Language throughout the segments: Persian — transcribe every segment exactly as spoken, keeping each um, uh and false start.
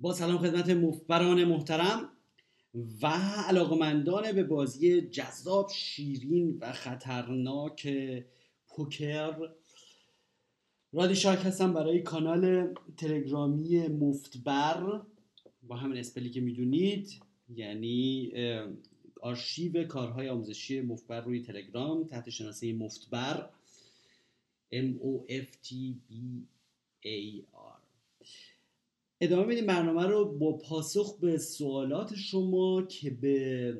با سلام خدمت مفتبران محترم و علاقمندان به بازی جذاب، شیرین و خطرناک پوکر. رادی شارک هستم برای کانال تلگرامی مفتبر با همین اسپلی که میدونید، یعنی آرشیو کارهای آموزشی مفتبر روی تلگرام تحت شناسه مفتبر ام او اف تی بی ای آر. ادامه میدیم برنامه رو با پاسخ به سوالات شما که به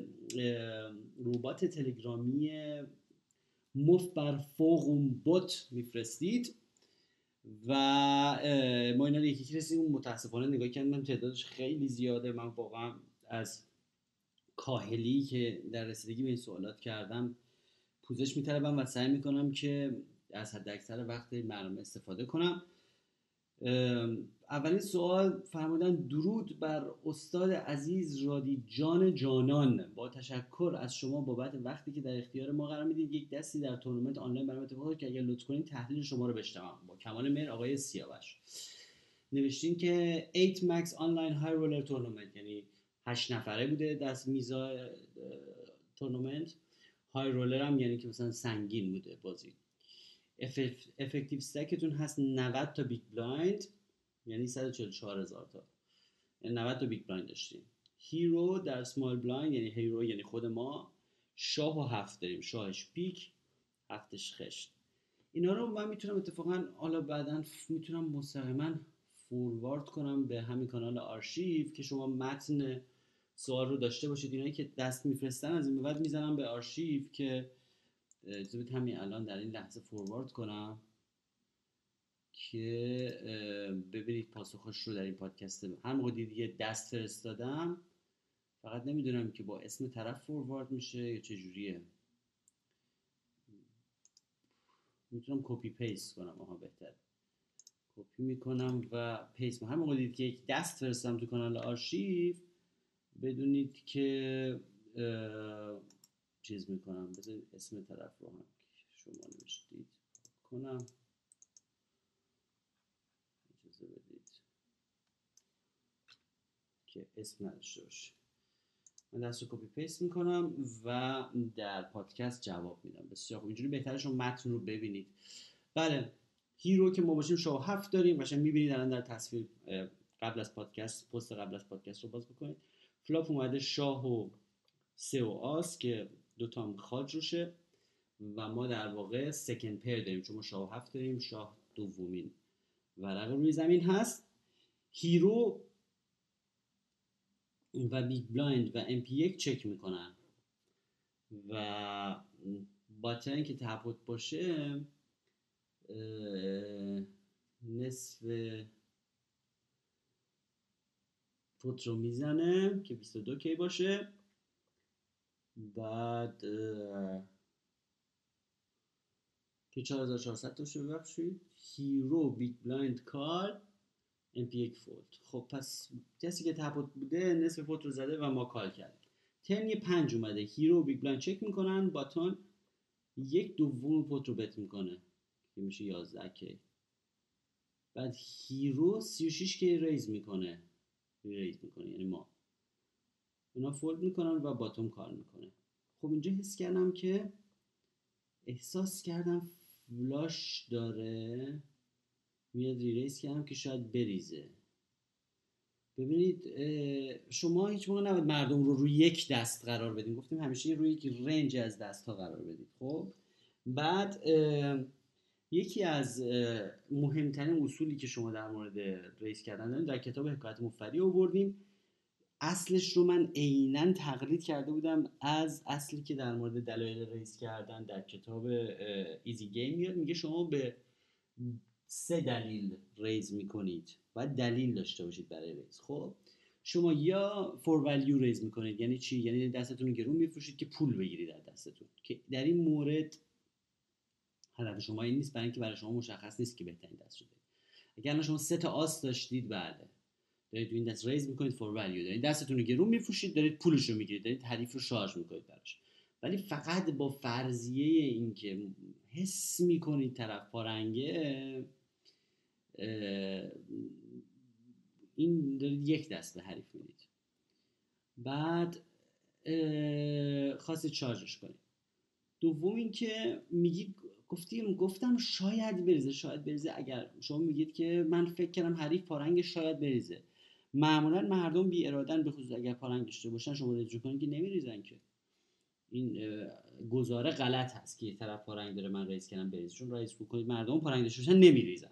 ربات تلگرامی مفتبر فوقم بوت میفرستید و ما اینا رو یکی یکی رسیدیم. متاسفانه نگاه کردم تعدادش خیلی زیاده. من واقعا از کاهلی که در رسیدگی به این سوالات کردم پوزش میطلبم و سعی میکنم که از حد اکثر وقت برنامه استفاده کنم. اولین سوال فرمودن: درود بر استاد عزیز رادی جان جانان، با تشکر از شما بابت وقتی که در اختیار ما قرار میدید یک دستی در تورنمنت آنلاین برام اتفاق افتاد که اگر لطف کنید تحلیل شما رو بشنوم. با کمال میل، آقای سیاوش. نوشتین که هشت مکس آنلاین های رولر تورنمنت، یعنی هشت نفره بوده دست میزا تورنمنت، های رولر هم یعنی که مثلا سنگین بوده بازی. افکتیو استکتون هست نود تا بیگ بلایند، یعنی صد و چهل و چهار هزار تا. نود تا بیگ بلایند داشتیم. هیرو در سمال بلایند، یعنی هیرو یعنی خود ما، شاه و هفت داریم. شاهش پیک، هفتش خشت. اینا رو من میتونم اتفاقا حالا بعدن میتونم مستقیما فوروارد کنم به همین کانال آرشیو که شما متن سوال رو داشته باشید. اینایی که دست میفرستن از این بعد میزنم به آرشیو که زبید همین الان در این لحظه فوروارد کنم که ببینید پاسخش رو در این پادکست. هر موقع دیگه دست فرستادم، فقط نمیدونم که با اسم طرف فوروارد میشه یا چجوریه. میتونم کپی پیست کنم، آها بهتر کپی میکنم و پیست. هر موقع دید که یک دست فرستم تو کانال آرشیو، بدونید که چیز میکنم. بذار اسم طرف رو هم شما نوشتید کنم. اجازه بدید که اسم نداشته باشه. من دست رو کپی پیست میکنم و در پادکست جواب میدم. بسیار خوب، اینجوری بهتره شما متن رو ببینید. بله، هیرو که ما باشیم شما هفت داریم، قشنگ میبینید الان در تصویر. قبل از پادکست، پست قبل از پادکست رو باز بکنید. فلاپ اومده شاه و سه و آس که دو تا هم خاج روشه و ما در واقع سکند پیر داریم، چون ما شاه هفت داریم. شاه دومین ورق روی زمین هست. هیرو و بیگ بلایند و ام پی یک چک میکنن و باتن که تپوت باشه نصف پوت رو میزنه که بیست و دو کی باشه. بعد که چهار هزار و چهارصد تا شده بخشید. هیرو بیگ بلایند کال ام پی یک فولد. خب پس کسی که تپوت بوده نصف فولد رو زده و ما کال کردیم. ترن یه پنج اومده، هیرو بیگ بلایند چک میکنن، باتون یک دوم فولد رو بت میکنه که میشه یازده کی. بعد هیرو سی و شش کی ریز میکنه ریز میکنه یعنی ما. اونا فولد میکنن و باتوم کار میکنه. خب اینجا حس کردم که احساس کردم فلاش داره میاد، ریریز کردم که شاید بریزه. ببینید شما هیچ موقع نباید مردم رو روی یک دست قرار بدین، گفتیم همیشه روی یک رنج از دست ها قرار بدید. خب بعد یکی از مهمترین اصولی که شما در مورد ریز کردن دارید در کتاب حکایت مفتری آوردیم. اصلش رو من عیناً تقلید کرده بودم از اصلی که در مورد دلایل ریز کردن در کتاب ایزی گیم میاد. میگه شما به سه دلیل ریز میکنید و دلیل داشته باشید برای ریز. خب شما یا فور ولیو ریز میکنید، یعنی چی؟ یعنی دستتون رو گرون میفروشید که پول بگیرید از دستتون، که در این مورد هدف شما این نیست، برای اینکه برای شما مشخص نیست که بهترین دست شده. اگر شما سه تا آس داشتید، بله دارید این دست ریز میکنید فور ولیو، دارید دستتون رو گرون میفروشید، دارید پولش رو میگیرید، دارید حریف رو شارژ میکنید براش. ولی فقط با فرضیه این که حس میکنید طرف پارنگه، این دارید یک دست به حریف میدید. بعد خواستید شارژش کنید. دوم این که میگید گفتیم گفتم شاید بریزه شاید بریزه اگر شما میگید که من فکر کردم حریف پارنگ شاید بریزه، معمولا مردم بی ارادن به خصوص اگر پارنگ شده باشن شما رجوع کنید که نمیریزن، که این گزاره غلط هست که یه طرف پارنگ داره من رئیس کردم بریزه، چون رئیس بکنید مردم پارنگ داشته باشن نمیریزن.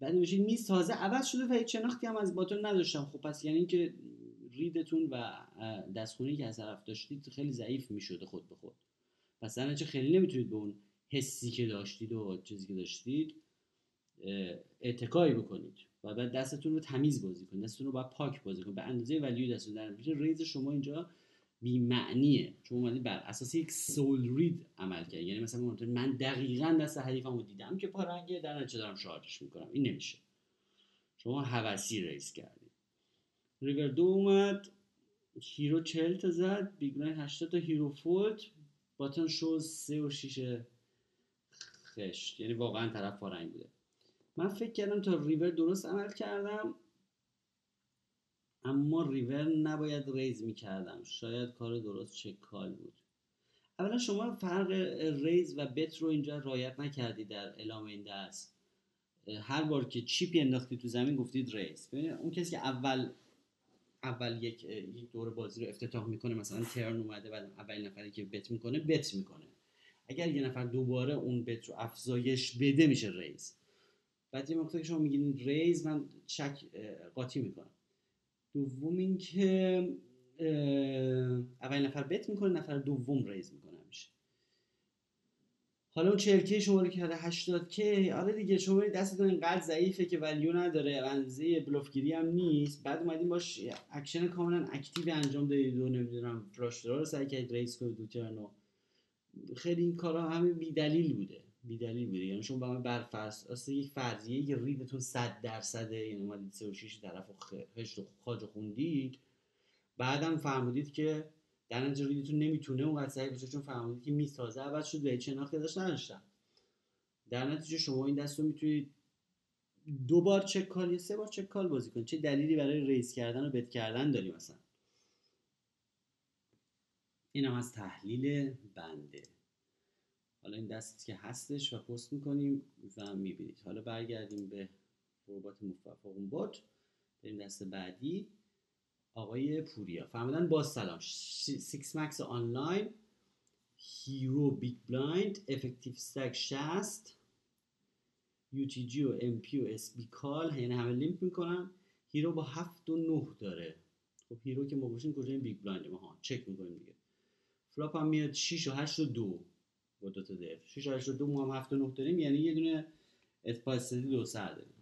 بعد میشید میز تازه عوض شده و هیچ شناختی هم از باتون نداشتم. خب پس یعنی که ریدتون و دستخونی که از طرف داشتید خیلی ضعیف میشده خود به خود، پس در نتیجه خیلی نمیتونید به اون حسی که داشتید و چیزی که داشتید اتکایی بکنید و بعد دستتون رو تمیز بازی کنید، دستتون رو باید پاک بازی کنید به اندازه ولیو دستتون. در نتیجه ریز شما اینجا بی‌معنیه، چون اومدید بر اساس یک سول رید عمل کردید. یعنی مثلا من دقیقاً دست حریفمو دیدم که پارنگه، در نتیجه دارم شارژش میکنم. این نمیشه، شما هوسی ریز کردید. ریور دو اومد، هیرو چهل تا زد، بیگ بلایند هشتاد تا، هیرو فولد، باتن شوز سه و شیشه خشت. یعنی واقعا طرف پارنگ بوده. من فکر کردم تا ریور درست عمل کردم، اما ریور نباید ریز میکردم، شاید کار درست چکال بود. اولا شما فرق ریز و بت رو اینجا رعایت نکردید. در اعلام این دست هر بار که چیپی انداختید تو زمین گفتید ریز. ببینید اون کسی که اول اول یک یک دور بازی رو افتتاح میکنه، مثلا ترن اومده، بعد اولین نفری که بت میکنه بت میکنه. اگر یه نفر دوباره اون بت رو افزایش بده میشه ریز. بعد یه موقعی که شما میگین ریز، من شک قاطی میکنم. دوم این که اولین نفر بت میکنه، نفر دوم ریز میکنه میشه. حالا اون چهل کی شما رو کرده هشتاد کی. آره دیگه، شما دستتون اینقدر ضعیفه که ولیو نداره، انزه بلوفگیری هم نیست. بعد اومدین باش اکشن کاملا اکتیو انجام دادید، دو نمیدونم فلاشدرا رو سعی کردید ریز کنید دو ترنو. خیلی این کارا همه بی دلیل بوده، بی دلیل بوده. یعنی شما با من برفرض اصلا یک فرضیه که ریدتون صد درصد، یعنی اومدید سه و شش طرفو هشت خاج خوندید، بعدم فهمیدید که در نتیجه ریدتون نمیتونه اونقدر صحیح باشه، چون فهمیدید که میز تازه عوض شد و شناختی ازش نداشتن. در نتیجه شما این دست رو میتونید دو بار چک کال یا سه بار چک کال بازی کنید. چه دلیلی برای ریز کردن و بت کردن داری مثلا؟ اینم از تحلیل بنده. حالا این دستی که هستش و پست میکنیم و میبینید. حالا برگردیم به ربات مفقون بات. بریم دست بعدی. آقای پوریا فهمدن، با سلام. سیکس مکس آنلاین، هیرو بیگ بلایند، افکتیو استک شصت، یو تی جی و ام پی و اس بی کال، یعنی همه لیمپ میکنم. هیرو با هفت و نه داره. خب هیرو که ما گوشیم کجا این بیگ بلایند ما چک میکنیم دیگه. فلاپ هم میاد شش و هشت و دو با دو تا دف. شش و هشت و دو ما هم هفت و نه داریم، یعنی یه دونه اسپایسلی دو سر داریم.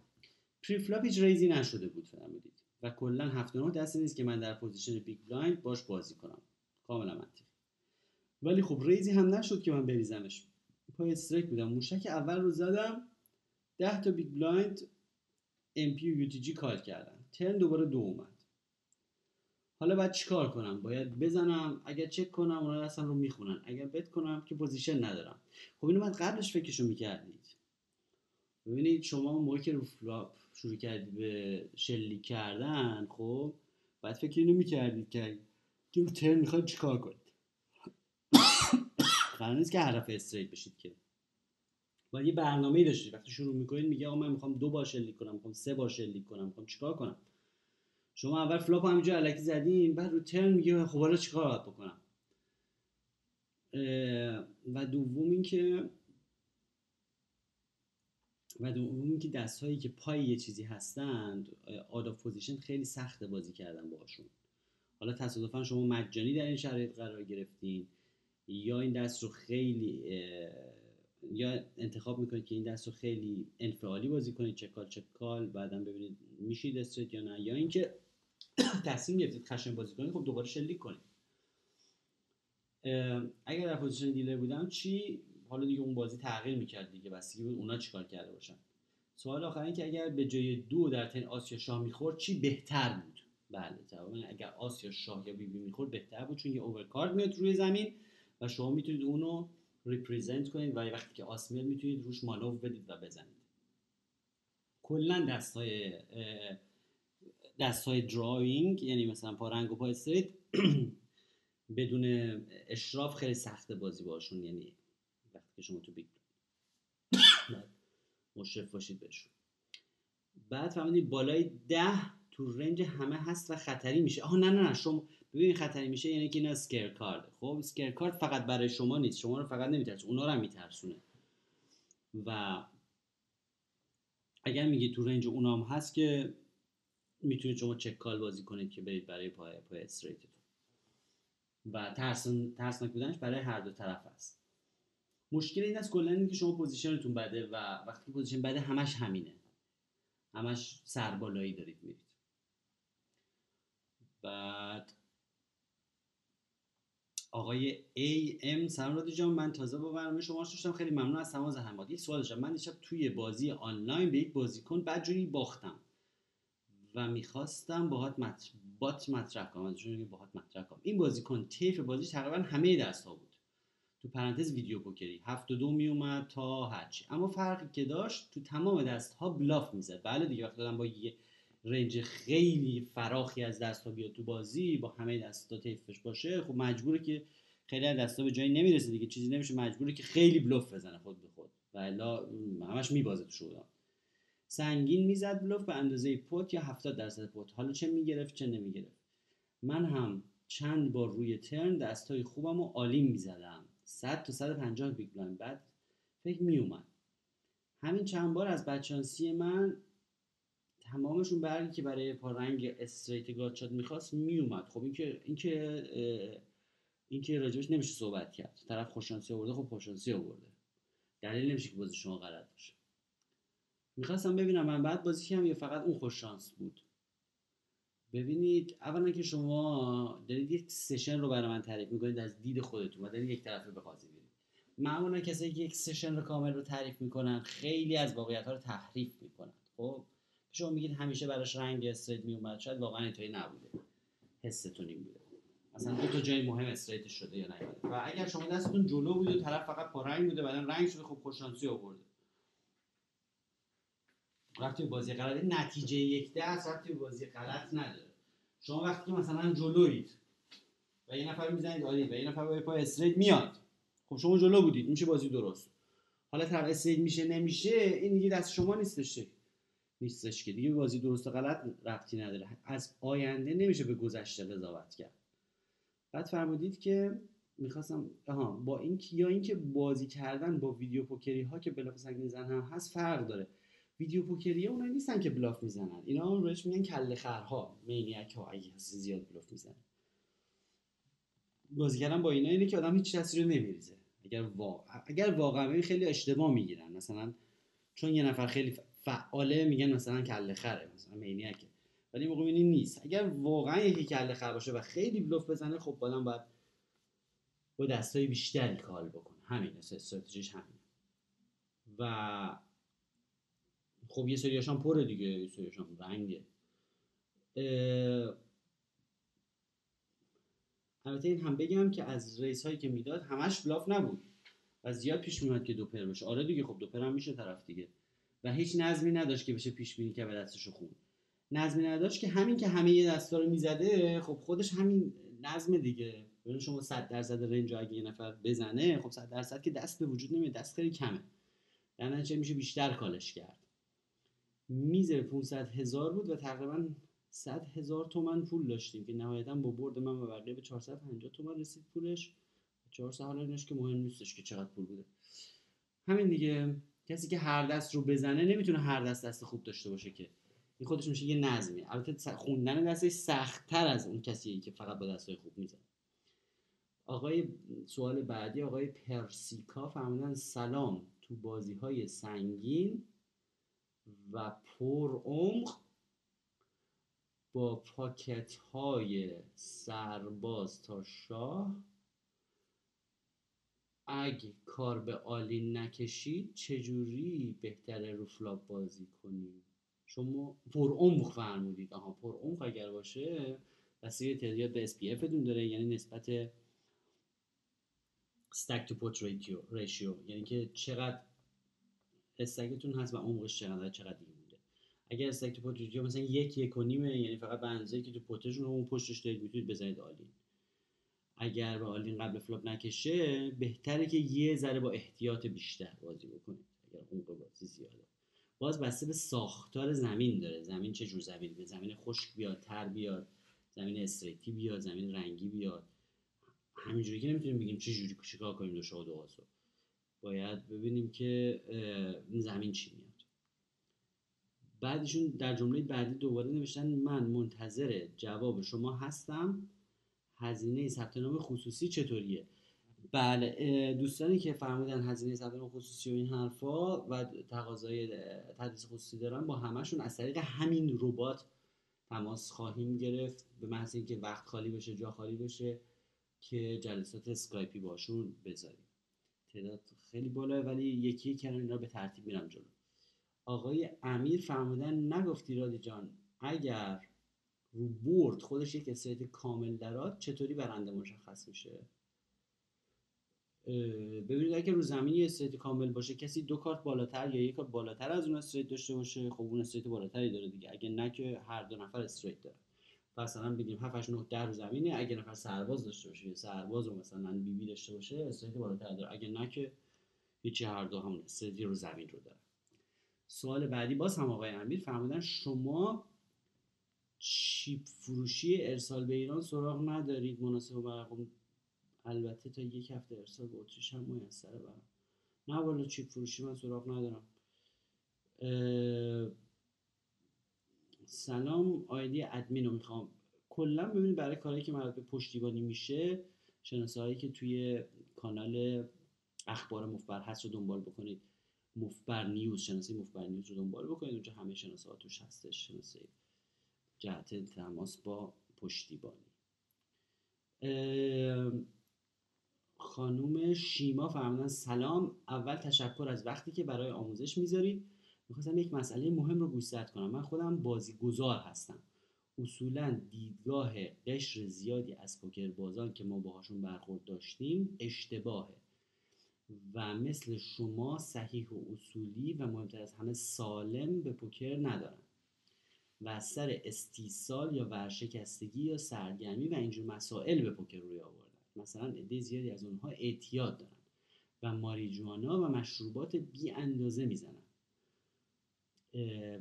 پری فلاپ هیچ ریزی نشده بود فهمیدید و کلا هفت و نه دست نیست که من در پوزیشن بیگ بلایند باش بازی کنم. کاملا منطقی. ولی خب ریزی هم نشد که من بریزمش. پای استریک بودم، موشک اول رو زدم، ده تا بیگ بلایند ام پی و یو تی جی کال کردم. ترن دوباره دو اومد. حالا بعد چیکار کنم؟ باید بزنم، اگر چک کنم اونا اصلا رو میخونن، اگر بت کنم که پوزیشن ندارم. خب اینو بعد قبلش فکرشو میکردید. ببینید شما موقعی که رو فلاپ شروع کردید به شلیک کردن، خب بعد فکر اینو میکردید که تو ترن میخواد چیکار کنید. قرار نیست که هدف استریت بشید که. باید یه برنامه‌ای داشتید. وقتی شروع میکنید میگه آقا من میخوام دو بار شلیک کنم، میخوام سه بار شلیک کنم، میخوام چیکار کنم؟ شما اول فلاپ همینجا الکی زدین، بعد رو ترن میگه خب حالا چیکار باید بکنم؟ و دوم این که و دوم این که دست‌هایی که پای یه چیزی هستند out of position خیلی سخته بازی کردن باهاشون. حالا تصادفاً شما مجانی در این شرایط قرار گرفتین، یا این دست رو خیلی یا انتخاب میکنید که این دست رو خیلی انفعالی بازی کنید، چکال چکال، بعدم ببینید میشید استریت یا نه، یا اینکه تصمیم گرفتید خشن بازی کنید، خب دوباره شلیک کنید. اگر در پوزیشن دیلر بودم چی؟ حالا دیگه اون بازی تغییر میکرد دیگه، بستگی بود اونا چیکار کرده باشن. سوال آخر این که اگر به جای دو در تن آس یا شاه میخورد چی بهتر بود؟ بله طبعا اگر آس یا شاه یا بی بی میخورد بهتر بود، چون یه اوورکارد میاد روی زمین و شما میتونید اونو ریپرزنت کنید و وقتی که آس میاد میتونید روش مانور بدید و بزنید. کلا دستای دستای دراینگ، یعنی مثلا پا رنگ و پا استریت بدون اشراف خیلی سخته بازی باشون، یعنی وقتی که شما تو بیگ مشرف باشید بهشون. بعد فهمیدید بالای ده تو رنج همه هست و خطری میشه. آها نه نه نه شما ببین خطری میشه یعنی که اینا اسکر کارد. خب اسکر کارد فقط برای شما نیست، شما رو فقط نمیترسونه، اونا رو هم میترسونه. و اگر میگی تو رنج اونا هم هست که میتونید شما چک کال بازی کنید که برید برای پای پای استریتتون. و ترسن ترسناک بودنش برای هر دو طرف هست. مشکل این است کلا اینه که شما پوزیشنتون بده و وقتی پوزیشن بده همش همینه. همش سربالایی دارید میرید. بعد آقای ای ام سلام رادی جان، من تازه با برنامه شما شدم، خیلی ممنون از تماس زحمات. یک سوال داشتم، من دیشب توی بازی آنلاین به یک بازیکن بدجوری باختم و میخواستم باهات مت... بات مطرح کنم، ازشون باهات مطرح کنم. این بازیکن طیف بازی تقریبا همه دست‌ها بود، تو پرانتز ویدیو پوکری هفت و دو میومد تا هرچی، اما فرقی که داشت تو تمام دست‌ها بلاف میزد. بله دیگه وقتی دادم با یه رنج خیلی فراخی از دستا بیاد تو بازی با همه دستا تیفش باشه، خب مجبوره که خیلی از دستا به جایی نمیرسه دیگه، چیزی نمیشه، مجبوره که خیلی بلوف بزنه خود به خود و الا همش میبازه تو شودا. سنگین میزد بلوف به اندازه پوت یا هفتاد درصد پوت، حالا چه میگرفت چه نمیگرفت. من هم چند بار روی ترن دستای خوبم و عالی میزدم، صد تا صد و پنجاه بیگ بلایند بعد فکر میومد. همین چند بار از بچانسی من تمامشون برگی که برای پارنگ استریت گارد شات میخواست میومد. خب این که این که این که راجبش نمیشه صحبت کرد، طرف خوششانسی آورده، خب خوششانسی آورده، دلیل نمیشه که بازی شما غلط باشه. میخواستم ببینم من بعد بازی کنم یا فقط اون خوششانس بود. ببینید اولا که شما دارید یک سشن رو برای من تعریف میکنید از دید خودتون و دارید یک طرفه به قاضی میرید. معمولا کسایی که یک سشن رو کامل رو تعریف میکنن خیلی از واقعیت ها رو تحریف میکنن. خب شما میگید همیشه براش رنگ استریت میومد، شاید واقعا اینطوری نبوده، حستون این بوده، مثلا دو تا جای مهم استریت شده یا نیومده. و اگر شما دستتون جلو بود و طرف فقط پا رنگ بوده بعدن رنگ شده، خب خوششانسی آورده. وقتی بازی غلطه نتیجه یک دست وقتی بازی غلط نداره. شما وقتی مثلا جلوید و یه نفر میزنید عالی و یه نفر با پای استریت میاد، خب شما جلو بودید، میشه بازی درست. حالا طرف استریت میشه نمیشه، این دیگه دست شما نیستش نیستش که دیگه بازی درست و غلط ربطی نداره. از آینده نمیشه به گذشته قضاوت کرد. بعد فرمودید که میخواستم آها با این یا اینکه بازی کردن با ویدیو پوکری ها که بلاف سنگین زن هم هست فرق داره. ویدیو پوکری ها اونایی نیستن که بلاف میزنن، اینا اون روش میگن کله خرها، مینیک ها، اگه زیاد بلاف میزنن. بازی کردن با اینا اینه که آدم هیچ چیزی رو نمیریزه. اگر واقعا اگر واقعا خیلی اشتباه میگیرن، مثلا چون یه نفر خیلی ف... فعاله میگن مثلا کله خره، مثلا مینیکه، ولی موقع اینی نیست. اگر واقعا یکی کله خر باشه و خیلی بلوف بزنه، خب بالا باید با دستای بیشتری کار بکنه. همین استراتژیش همینه. و خب یه سریاشون پره دیگه، یه سریاشون رنگه. البته این هم بگم که از ریس هایی که میداد همش بلاف نبود و زیاد پیش میاد که دو پر بشه. آره دیگه، خب دو پر هم میشه طرف دیگه. و هیچ نظمی نداشت که بشه پیش بینی که به دستشو خون. نظمی نداشت که همین که همه یه دستا رو میزده، خب خودش همین نظم دیگه. ببین شما صد درصد رنج اگه یه نفر بزنه، خب صد درصد که دست به وجود نمیاد، دست خیلی کمه. در نتیجه میشه بیشتر کالش کرد. میز پانصد هزار بود و تقریبا صد هزار تومان پول داشتیم که نهایتاً با برد من و بقیه به چهارصد و پنجاه تومان رسید پولش. چهارصد حالا اینش که مهم نیستش که چقدر پول بوده. همین دیگه. کسی که هر دست رو بزنه نمیتونه هر دست دست خوب داشته باشه که این خودش میشه یه نظمی. البته خوندن دستش سخت‌تر از اون کسیه که فقط با دستای خوب میزنه. آقای سوال بعدی آقای پرسیکا فهمدن سلام، تو بازی‌های سنگین و پر عمق با پاکت‌های سرباز تا شاه اگه کار به عالی نکشید چجوری بهتره رو فلاپ بازی کنیم؟ شما پر عمق فرمودید. آها پر عمق اگر باشه بسیار تعداد به اس پی اف دون داره، یعنی نسبت استک تو پوت ریشیو ریشیو، یعنی که چقدر استکتون هست و عمقش چقدر چقدر دیگه بوده. اگه استک پوت جوجیا مثلا یک یک و نیمه، یعنی فقط به اندازه‌ای که تو پوتشون اون پشتش دارید میتونید بزنید آلین. اگر به آلین قبل فلاپ نکشه بهتره که یه ذره با احتیاط بیشتر بازی بکنید. اگر اون بازی زیاده باز بسته به ساختار زمین داره، زمین چه جور زمین، به زمین خشک بیاد، تر بیاد، زمین استریتی بیاد، زمین رنگی بیاد. همینجوری که نمیتونیم بگیم چه جوری چیکار کنیم دو شاد و آسو. باید ببینیم که زمین چی میاد. بعدشون در جمله بعدی دوباره نوشتن من منتظر جواب شما هستم، هزینه ثبت نام خصوصی چطوریه؟ بله دوستانی که فرمودن هزینه ثبت نام خصوصی و این حرفا و تقاضای تدریس خصوصی دارن، با همشون از طریق همین ربات تماس خواهیم گرفت به محض اینکه وقت خالی بشه، جا خالی بشه که جلسات اسکایپی باشون بذاریم. تعداد خیلی بالاه ولی یکی یکی اینا به ترتیب میرم جلو. آقای امیر فرمودن نگفتی رادی جان اگر رو بورد خودش یک استریت کامل درات چطوری برنده مشخص میشه؟ ببینید اگر رو زمین یه استریت کامل باشه، کسی دو کارت بالاتر یا یک کارت بالاتر از اون استریت داشته باشه، خب اون استریت بالاتری داره دیگه. اگه نه که هر دو نفر استریت داره، مثلا بگیم هفت هشت نه در رو زمینه، اگه نفر سرباز داشته باشه یا سرباز رو مثلا بی بی داشته باشه استریت بالاتر داره، اگه نه که هیچ، هر دو همون استریت رو زمین رو داره. سوال بعدی باز هم آقای امیر فرمودن شما چیپ فروشی ارسال به ایران سراغ ندارید، مناسب و برقم البته تا یک هفته ارسال به اتریش هم میسره برام. نه والا چیپ فروشی من سراغ ندارم. اه... سلام آیدی ادمین رو میخوام. کلا ببینید برای کاری که مربوط به پشتیبانی میشه، شناسایی که توی کانال اخبار مفتبر هست رو دنبال بکنید، مفتبر نیوز، شناسه مفتبر نیوز رو دنبال بکنید، اونجا همه شناسه ها توش هستش، شناسه جهت تماس با پشتیبانی. خانوم شیما فرمودن سلام، اول تشکر از وقتی که برای آموزش میذارید. میخواستم یک مسئله مهم رو گوشزد کنم. من خودم بازیگزار هستم، اصولا دیدگاه قشر زیادی از پوکر بازان که ما باهاشون برخورد داشتیم اشتباهه و مثل شما صحیح و اصولی و مهمتر از همه سالم به پوکر ندارن و از سر استیصال یا ورشکستگی یا سرگرمی و اینجور مسائل به پوکر روی آوردن. مثلا عده زیادی از اونها اعتیاد دارن و ماریجوانا و مشروبات بی اندازه میزنن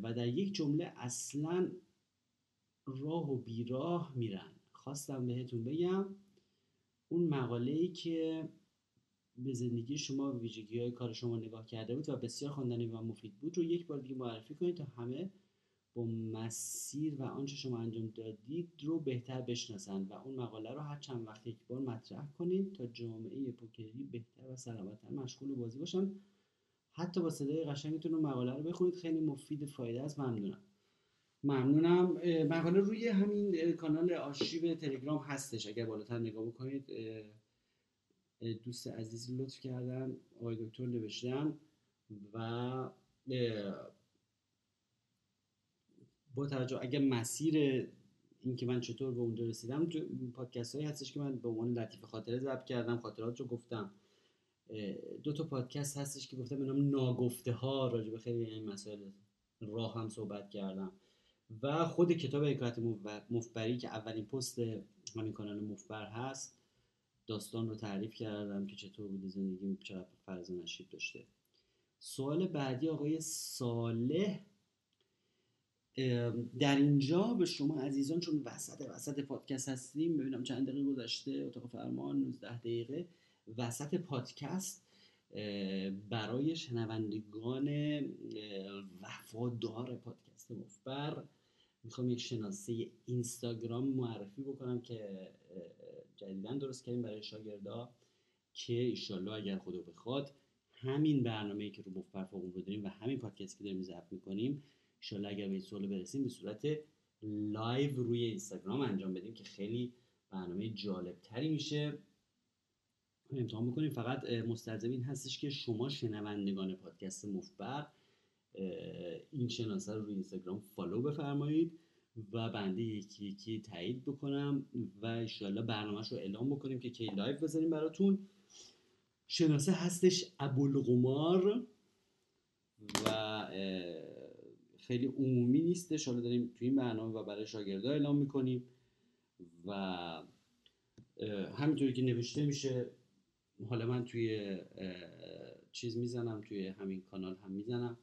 و در یک جمله اصلا راه و بیراه میرن. خواستم بهتون بگم اون مقاله‌ای که به زندگی شما و ویژگی‌های کار شما نگاه کرده بود و بسیار خواندنی و مفید بود رو یک بار دیگه معرفی کنید تا همه با مسیر و آنچه شما انجام دادید رو بهتر بشناسند و اون مقاله رو هر چند وقت یک بار مطرح کنید تا جامعه پوکری بهتر و سلامت‌تر مشغول بازی باشن. حتی با صدای قشنگتون اون مقاله رو بخونید، خیلی مفید فایده است. ممنونم. ممنونم. مقاله روی همین کانال آرشیو تلگرام هستش، اگر بالاتر نگاه بکنید. دوست عزیزی لطف کردن آقای دکتر نوشتن و با توجه اگر مسیر این که من چطور به اونجا رسیدم، پادکست هایی هستش که من به عنوان لطیف خاطره ضبط کردم، خاطرات رو گفتم. دو تا پادکست هستش که گفتم به نام ناگفته ها، راجع به خیلی این مسائل راه هم صحبت کردم و خود کتاب حکایت مفتبری که اولین پست همین کانال مفتبر هست، داستان رو تعریف کردم که چطور بوده زندگیم، چقدر فرز و نشیب داشته. سوال بعدی آقای صالح. در اینجا به شما عزیزان، چون وسط وسط پادکست هستیم، ببینم چند دقیقه گذشته، اتاق فرمان نوزده دقیقه وسط پادکست، برای شنوندگان وفادار پادکست مفتبر میخوام یک شناسه اینستاگرام معرفی بکنم که جدیدن درست کردیم برای شاگردا که ایشالله اگر خدا بخواد همین برنامه‌ای که رو مفتبر فاقون رو داریم و همین پادکستی که داریم ضبط میکنیم، ایشالله اگر به این سوال برسیم به صورت لایو روی اینستاگرام انجام بدیم که خیلی برنامه جالبتری میشه. امتحان بکنیم. فقط مستلزم این هستش که شما شنوندگان پادکست مفتبر این شناسه رو روی اینستاگرام فالو بفرمایید و بنده یکی یکی تایید بکنم و انشالله برنامهش رو اعلام بکنیم که کی لایو بذاریم براتون. شناسه هستش ابوالقمار و خیلی عمومی نیستش، حالا داریم توی این برنامه و برای شاگردا اعلام میکنیم و همینطوری که نوشته میشه. حالا من توی چیز میزنم، توی همین کانال هم میزنم،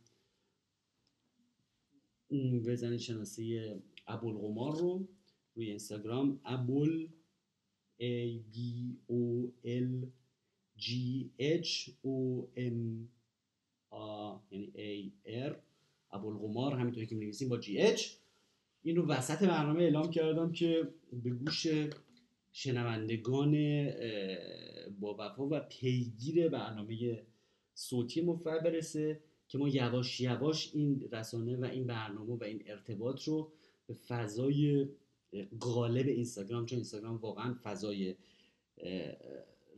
بزنید شناسی ابوالقمار رو روی اینستاگرام، ابول A B O L G H O M A یعنی A R ابوالقمار، همینطوری که می‌نویسیم با G H. این رو وسط برنامه اعلام کردم که به گوش شنوندگان با وفا و پیگیر برنامه صوتی ما برسه که ما یواش یواش این رسانه و این برنامه و این ارتباط رو به فضای غالب اینستاگرام، چون اینستاگرام واقعا فضای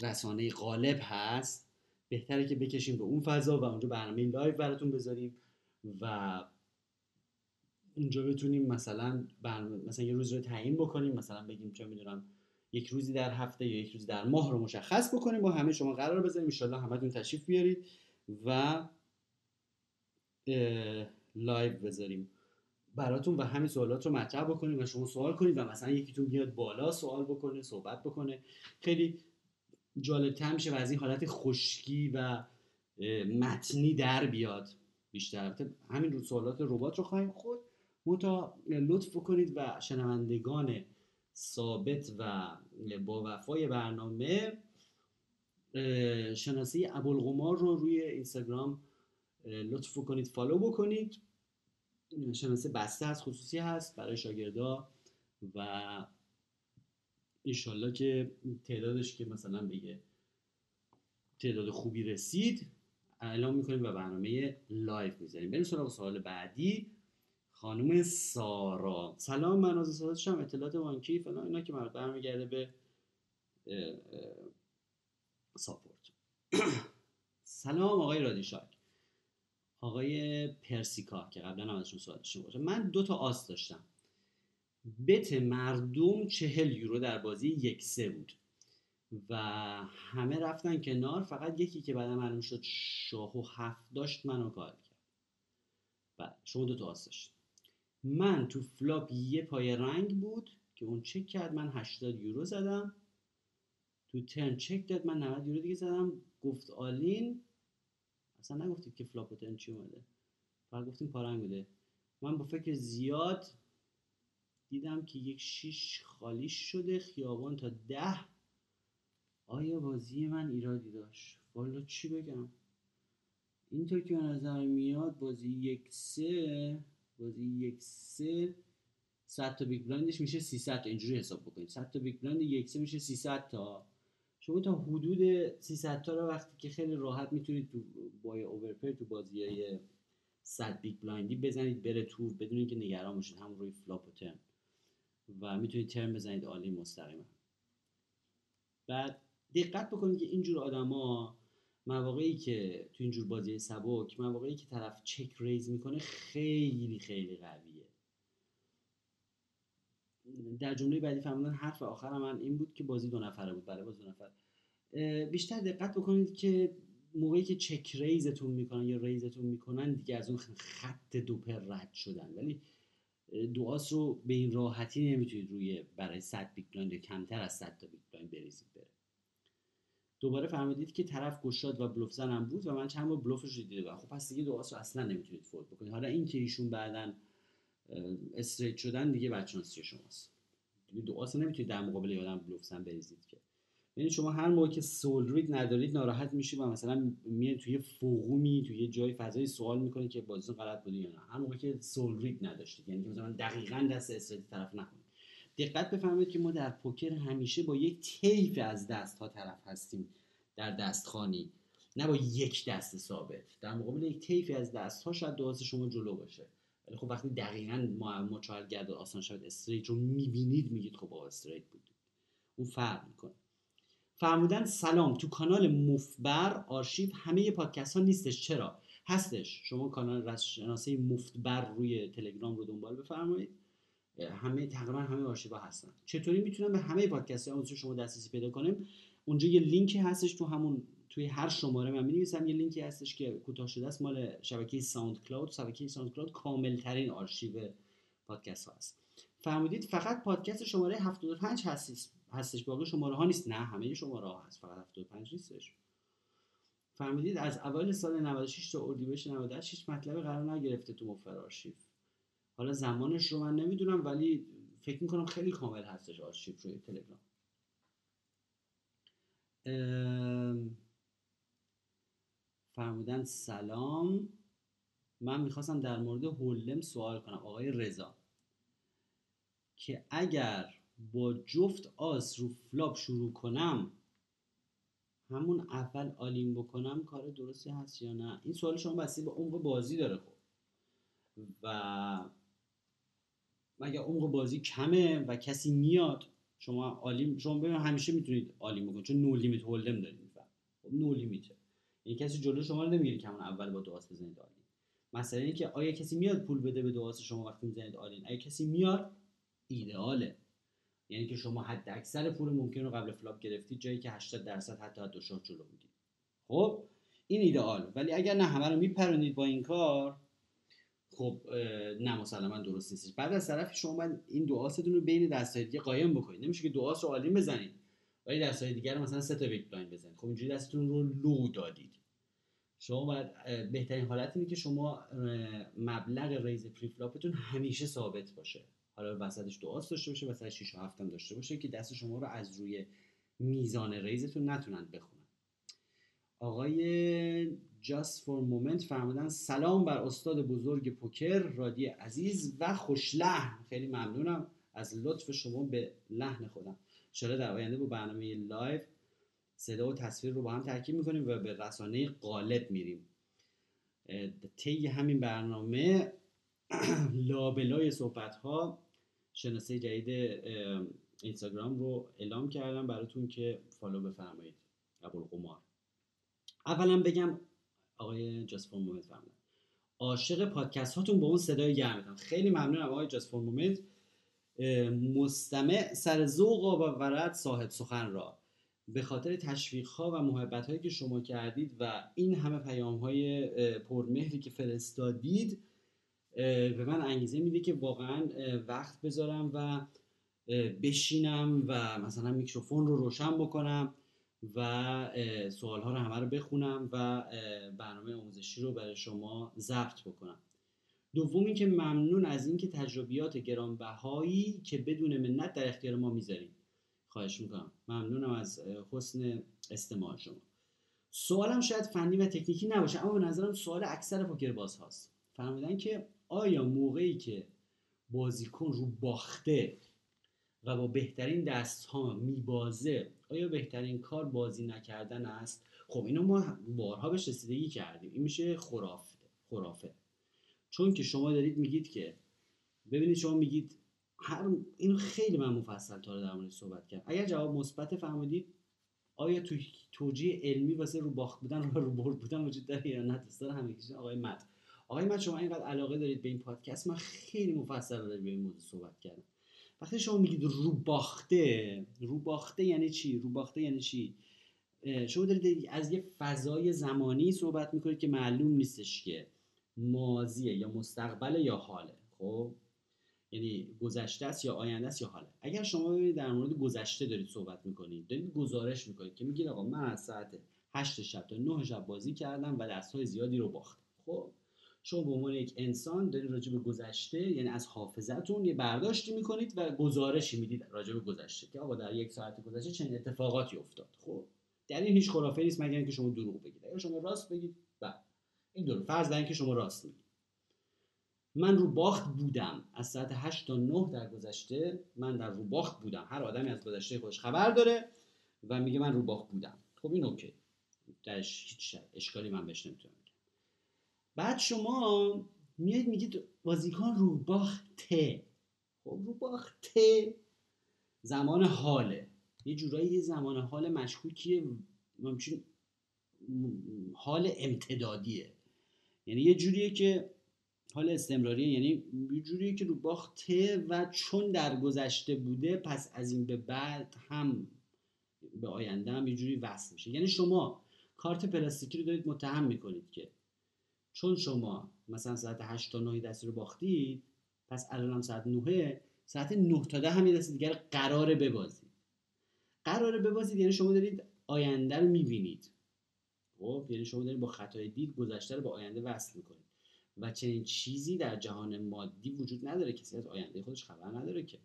رسانه غالب هست، بهتره که بکشیم به اون فضا و اونجا برنامه لایو براتون بذاریم و اونجا بتونیم مثلا برنامه، مثلا یه روز رو تعیین بکنیم، مثلا بگیم چه میدونم یک روزی در هفته یا یک روزی در ماه رو مشخص بکنیم با همه شما قرار بذاریم. ان شاءالله همتون تشریف بیارید و لایو بذاریم براتون و همین سوالات رو مطرح بکنید و شما سوال کنید و مثلا یکیتون بیاد بالا سوال بکنه، صحبت بکنه، خیلی جالب‌تر میشه و از این حالت خشکی و متنی در بیاد بیشتر. همین رو سوالات ربات رو خواهیم خود متا لطف بکنید و شنوندگان ثابت و با وفای برنامه شناسی ابوالقمار رو روی اینستاگرام لطف کنید فالو بکنید. شناسه بسته هست، خصوصی هست برای شاگردا و انشالله که تعدادش که مثلا بگه تعداد خوبی رسید اعلام میکنیم و برنامه لایف میذاریم. بریم سراغ سوال بعدی. خانم سارا: سلام، من از سوالشم اطلاعات بانکی فلان اینا که مربوط برمیگرده به ساپورت. سلام آقای رادی شارک، آقای پرسیکا که قبلا هم ازشون سوال داشتیم گفتم من دو تا آس داشتم، بت مردم چهل یورو در بازی یک سه بود و همه رفتن کنار، فقط یکی که بعدا معلوم شد شاه و هفت داشت منو کار کرد. بله شما دو تا آس داشت. من تو فلاپ یه پای رنگ بود که اون چک کرد، من هشتاد یورو زدم، تو ترن چک داد، من نود یورو دیگه زدم، گفت آلین. اصلا نگفتید که فلاپ و ترن چی اومده، فقط گفتیم پارنگ بوده. من با فکر زیاد دیدم که یک شیش خالی شده، خیابان تا ده. آیا بازی من ایرادی داشت؟ والا چی بگم، اینطور که به نظر میاد بازی یک سه بازی یک سه صد تا بیگ بلایندش میشه سیصد تا، اینجوری حساب بکنید صد تا بیگ بلایند یک سه میشه سیصد تا. شما تا حدود سیصد تا رو وقتی که خیلی راحت میتونید تو بای اوورپر تو بازیای صد بیگ بلایندی بزنید بره تو بدون اینکه نگران باشید، هم روی فلاپ و ترن و میتونید ترن بزنید عالی مستقیما. بعد دقت بکنید که اینجور آدما مواقعی که تو اینجور بازی سبک مواقعی که طرف چک ریز میکنه خیلی خیلی قویه. در جمله بعدی فهمیدن حرف آخر من این بود که بازی دو نفره بود، برای باز دو نفر بیشتر دقت بکنید که موقعی که چک ریزتون میکنن یا ریزتون میکنن دیگه از اون خط دو پر رد شدن، ولی دو آس رو به این راحتی نمیتونید روی برای صد بیگ بلایند یا کمتر از صد تا بیگ بلایند بریزید بره. دوباره فهمیدید که طرف گشاد و بلوف زنم بود و من چند بار بلوفش رو دیدم. خب پس دیگه دو آس رو اصلا نمیتونید فولد بکنید. حالا این که ایشون بعداً استریت شدن دیگه بچانسی شماست، دیگه دو آس نمیتونید در مقابل یادم بلوفسن بریزید که. یعنی شما هر موقع که سول رید ندارید ناراحت میشید و مثلا میاد توی فوقومی توی جای فضای سوال میکنید که بازیتون غلط بود یا نه. هر موقع که سول رید نداشتید یعنی که مثلا دقیقاً دست استریت طرف نکنید. دقت بفرمایید که ما در پوکر همیشه با یک طیف از دست ها طرف هستیم در دستخوانی، نه با یک دست ثابت. در مقابل یک طیفی از دست ها شاید دو آس شما جلو باشه، ولی خب وقتی دقیقاً معما چهارگرد آسان شد استریت رو میبینید میگید خب آقا استریت بود، اون فرق میکنه. فرمودن سلام، تو کانال مفتبر آرشیو همه پادکست ها نیستش، چرا؟ هستش. شما کانال شناسه مفتبر روی تلگرام رو دنبال بفرمایید، همه تقریبا همه آرشیو ها هستن. چطوری میتونن به همه پادکست های آموزش شما دسترسی پیدا کنیم؟ اونجا یه لینکی هستش تو همون توی هر شماره من می‌نویسم یه لینکی هستش که کوتاه شده است مال شبکه ساوند کلاود. شبکه ساوند کلاود کامل‌ترین آرشیو پادکست ها است. فهمیدید فقط پادکست شماره هفتاد و پنج هستش هستش باقی شماره ها نیست. نه، همه شماره ها هست، فقط هفتاد و پنج نیستش. فهمیدید از اول سال نود و شش تا اردیبهشت نود و هشت هیچ مطلب قرار نگرفته تو مفر آرشیو. حالا زمانش رو من نمیدونم ولی فکر میکنم خیلی کامل هستش آرشیو روی تلگرام. فرمودن سلام، من میخواستم در مورد هولم سوال کنم آقای رضا که اگر با جفت آس رو فلاپ شروع کنم همون اول آلیم بکنم کار درستی هست یا نه؟ این سوال شما بسید به عمق بازی داره خب، و مگه عمق بازی کمه و کسی میاد شما آلیم شما ببینید همیشه میتونید آلیم بکنید چون نو لیمیت هولدم دارید میفهم. خب نو لیمیته، این کسی جلو شما رو نمیگیره که همون اول با دو آس بزنید آلیم. مثلا اینکه آیا کسی میاد پول بده به دو آس شما وقتی میزنید آلیم؟ آیا کسی میاد؟ ایدئاله، یعنی که شما حد اکثر پول ممکن رو قبل فلاپ گرفتید جایی که هشتاد درصد حتی حتی دو شاه جلو بودید. خب این ایدئال، ولی اگر نه همه رو میپرونید با این کار خب نه مسلماً درست نیستش. بعد از طرف شما باید این دو آستون رو بین دست‌های دیگه قایم بکنید. نمیشه که دو آست رو آلیم بزنید ولی دست‌های دیگه رو مثلا سه تا بیگ بلایند بزنید. خب اینجوری دستتون رو لو دادید. شما باید بهترین حالت اینه که شما مبلغ ریز پری فلاپتون همیشه ثابت باشه. حالا وسطش دو آست داشته باشه، وسطش شش و هفت هم داشته باشه که دست شما رو از روی میزان ریزتون نتونن بخونن. آقای Just for Moment فرمودن سلام بر استاد بزرگ پوکر رادی عزیز و خوشلحن. خیلی ممنونم از لطف شما به لحن خودم. انشاءالله در آینده با برنامه لایو صدا و تصویر رو با هم ترکیب میکنیم و به رسانه قالب میریم. طی همین برنامه لابلای صحبت‌ها شناسه جدید اینستاگرام رو اعلام کردم براتون که فالو بفرمایید. ابوالقمار اولا بگم آقای جاست فور مومنت فرمودن عاشق پادکست هاتون با اون صدای گرمتون. خیلی ممنونم آقای جاست فور مومنت. مستمع سر ذوق و ورد صاحب سخن را به خاطر تشویق ها و محبت هایی که شما کردید و این همه پیام های پرمهری که فرستادید به من انگیزه میده که واقعا وقت بذارم و بشینم و مثلا میکروفون رو روشن بکنم و سوال ها رو همه رو بخونم و برنامه آموزشی رو برای شما ضبط بکنم. دوم این که ممنون از این که تجربیات گرانبهایی که بدون منت در اختیار ما میذارید. خواهش میکنم. ممنونم از حسن استماع شما. سوالم شاید فنی و تکنیکی نباشه اما به نظرم سوال اکثر پوکرباز هاست. فرمودن که آیا موقعی که بازیکن رو باخته و با بهترین دست ها میبازه آیا بهترین کار بازی نکردن است؟ خب اینو ما بارها بهش رسیدگی کردیم. این میشه خرافه. خرافه چون که شما دارید میگید که ببینید شما میگید هر اینو خیلی من مفصل تا در موردش صحبت کردم. اگر جواب مثبت فرمودید آیا تو توجیه علمی واسه رو باخت بودن و رو برد بودن وجود داره یا نه؟ دوست دارم همه کیش آقای مت آقای مت شما اینقدر علاقه دارید به این پادکست، من خیلی مفصل دارم به این موضوع صحبت کردم. وقتی شما میگید رو باخته، رو باخته یعنی چی؟ رو باخته یعنی چی؟ شما دارید از یه فضای زمانی صحبت میکنید که معلوم نیستش که ماضیه یا مستقبله یا حاله. خب یعنی گذشته است یا آینده است یا حاله. اگر شما ببینید در مورد گذشته دارید صحبت میکنید، دارید گزارش میکنید که میگید آقا من از ساعت هشت شب تا نه شب بازی کردم و دست‌های زیادی رو باختم. خب شما به عنوان یک انسان دارید راجع به گذشته یعنی از حافظه‌تون یه برداشتی میکنید و گزارشی میدید راجع به گذشته که آقا در یک ساعت گذشته چه اتفاقاتی افتاد. خب در این هیچ خرافه نیست مگر اینکه شما دروغ بگید. اگر شما راست بگید بله این دروغ، فرض بر اینکه شما راست میگید. من رو باخت بودم از ساعت هشت تا نه در گذشته، من در رو باخت بودم. هر آدمی از گذشته خودش خبر داره و میگه من رو باخت بودم. خب این اوکی، درش هیچ اشکالی من بهش نمیتونم. بعد شما میاد میگید بازیکن رو باخته. خب رو باخته زمان حاله، یه جورایی زمان حال مشکوکیه، همچین حال امتدادیه، یعنی یه جوریه که حال استمراریه، یعنی یه جوریه که رو باخته و چون در گذشته بوده پس از این به بعد هم به آینده هم یه جوری وصل میشه. یعنی شما کارت پلاستیکی رو دارید متهم میکنید که چون شما مثلا ساعت هشت تا نه دستی رو باختید، پس الانم ساعت نه ساعت نه تا ده هم یه دستی دیگر قراره ببازید. قراره ببازید یعنی شما دارید آینده رو میبینید. خب یعنی شما دارید با خطای دید گذشته رو با آینده وصل میکنید و چنین چیزی در جهان مادی وجود نداره. کسی از آینده خودش خبر نداره که.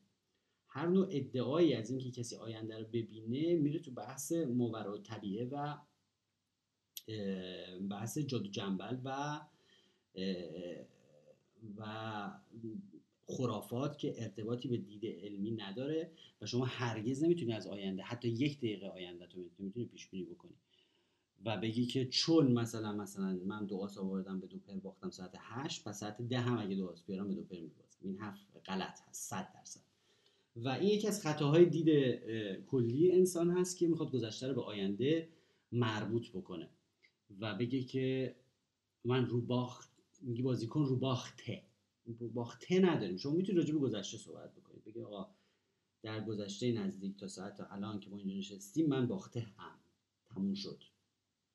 هر نوع ادعایی از اینکه کسی آینده رو ببینه میره تو بحث ماوراء طبیعه و بحث جادو جنبل و و خرافات که ارتباطی به دید علمی نداره و شما هرگز نمیتونی از آینده حتی یک دقیقه آینده تو نمیتونی پیش بینی بکنی و بگی که چون مثلا مثلا من دو آس آوردم به دو پر باختم ساعت هشت، پس ساعت ده هم اگه دو آس بیارم به دو پر میبازم. این حرف غلط هست صد درصد و این یکی از خطاهای دید کلی انسان هست که میخواد گذشته رو به آینده مربوط بکنه و بگه که من رو باخت، میگه بازیکن رو باخته. رو باخته نداریم. شما میتونید راجع به گذشته صحبت بکنید. بگه آقا در گذشته نزدیک تا ساعت تا الان که ما اینجا نشستیم من باخته هم تموم شد.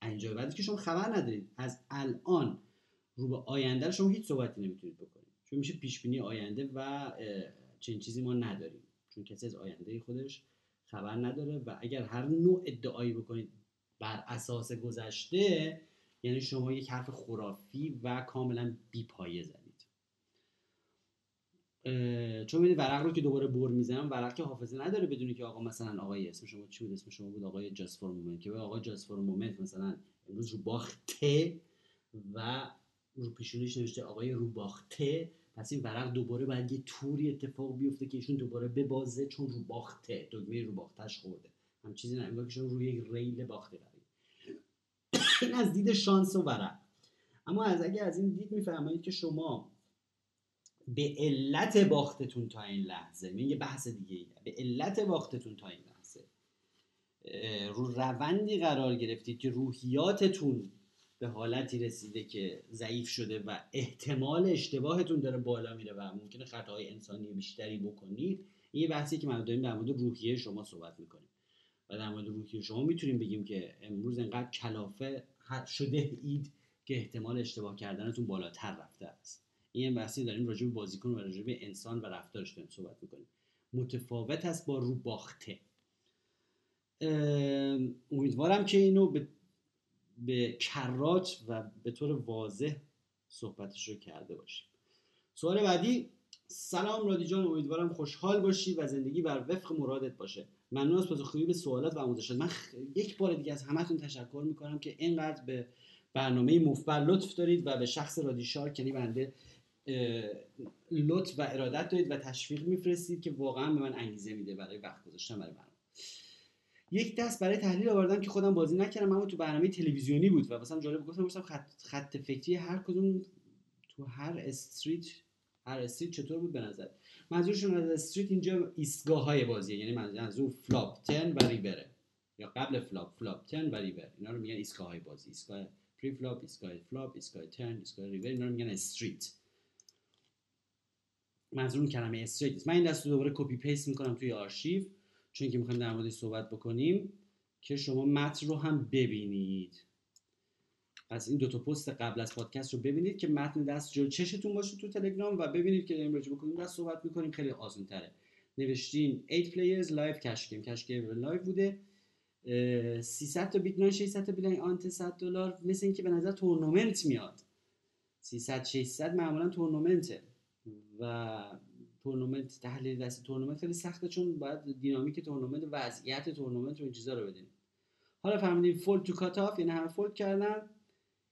اینجا بعدی که شما خبر ندارید از الان رو به آینده شما هیچ صحبتی نمیتونید بکنید. چون میشه پیش بینی آینده و چنین چیزی ما نداریم. چون کسی از آینده خودش خبر نداره و اگر هر نوع ادعایی بکنید بر اساس گذشته یعنی شما یک حرف خرافی و کاملا بی‌پایه زدید. چون می‌بینید ورق رو که دوباره بر می‌زنم، ورق که حافظه نداره بدونی که آقا مثلا آقای اسم شما چی بود، اسم شما بود آقای Just for Moment که آقا Just for Moment مثلا امروز رو باخته و رو پیشونیش نوشته آقای رو باخته، پس این ورق دوباره باید یه توری اتفاق بیفته که ایشون دوباره ببازه چون رو باخته، دکمه رو باختش خورده. هم چیزی نه، انگار که شما روی یک ریل باخته قرار. این از دید شانس و ورق. اما از اگه از این دید میفرمایید که شما به علت باختتون تا این لحظه، یعنی یه بحث دیگه ایه، به علت باختتون تا این لحظه رو روندی قرار گرفتید که روحیاتتون به حالتی رسیده که ضعیف شده و احتمال اشتباهتون داره بالا میره و ممکنه خطاهای انسانی بیشتری بکنید. این یه بحثی که ما داریم در مورد روحیه شما صحبت میکنیم و در مورد روحیه شما میتونیم بگیم که امروز انقدر کلافه شده اید که احتمال اشتباه کردنتون بالاتر رفته است. این بحثی داریم راجع به بازیکن و راجع به انسان و رفتارش داریم صحبت میکنیم. متفاوت است با رو باخته. امیدوارم که اینو به به کرات و به طور واضح صحبتش رو کرده باشیم. سوال بعدی. سلام رادی جان، امیدوارم خوشحال باشی و زندگی بر وفق مرادت باشه. ممنون از پاسخگویی به سوالات و آموزشات. من خ... یک بار دیگه از همتون تشکر میکنم که اینقدر به برنامه مفتبر لطف دارید و به شخص رادی شارک یعنی بنده لطف و ارادت دارید و تشویق میفرستید که واقعا به من انگیزه میده برای وقت گذاشتن برای برنامه. یک دست برای تحلیل آوردم که خودم بازی نکردم اما تو برنامه تلویزیونی بود و مثلا جالب گفتم گفتم خط خط فکری هر کدوم تو هر استریت هر استریت چطور بود به نظر. منظورشون از استریت اینجا ایستگاه‌های بازیه، یعنی منظور فلاپ تن و ریوره یا قبل فلاپ فلاپ تن و ریور، اینا رو میگن ایستگاه‌های بازی. ایستگاه پری فلاپ، ایستگاه فلاپ، ایستگاه ترن، ایستگاه ریور، اینا رو میگن استریت. منظورم کلمه استریت. من این دستو دوباره کپی پیست می‌کنم توی آرشیو چون که می‌خوایم در موردش صحبت بکنیم که شما متن رو هم ببینید. پس این دو تا پست قبل از پادکست رو ببینید که متن دست جلو چشتون باشه تو تلگرام و ببینید که داریم راجع به کدوم دست صحبت می‌کنیم. خیلی آسان‌تره. نوشتین هشت players live cash game، cash game live بوده. سیصد تا بیت نان، ششصد تا بیلان آنت صد دلار، مثل اینکه به نظر تورنمنت میاد. سیصد ششصد معمولا تورنمنته و تورنمنت تحلیل دست تورنمنت خیلی سخته چون باید دینامیک تورنمنت و وضعیت تورنمنت رو این چیزا رو بدیم. حالا فهمیدیم فولد تو کات آف یعنی همه فولد کردن.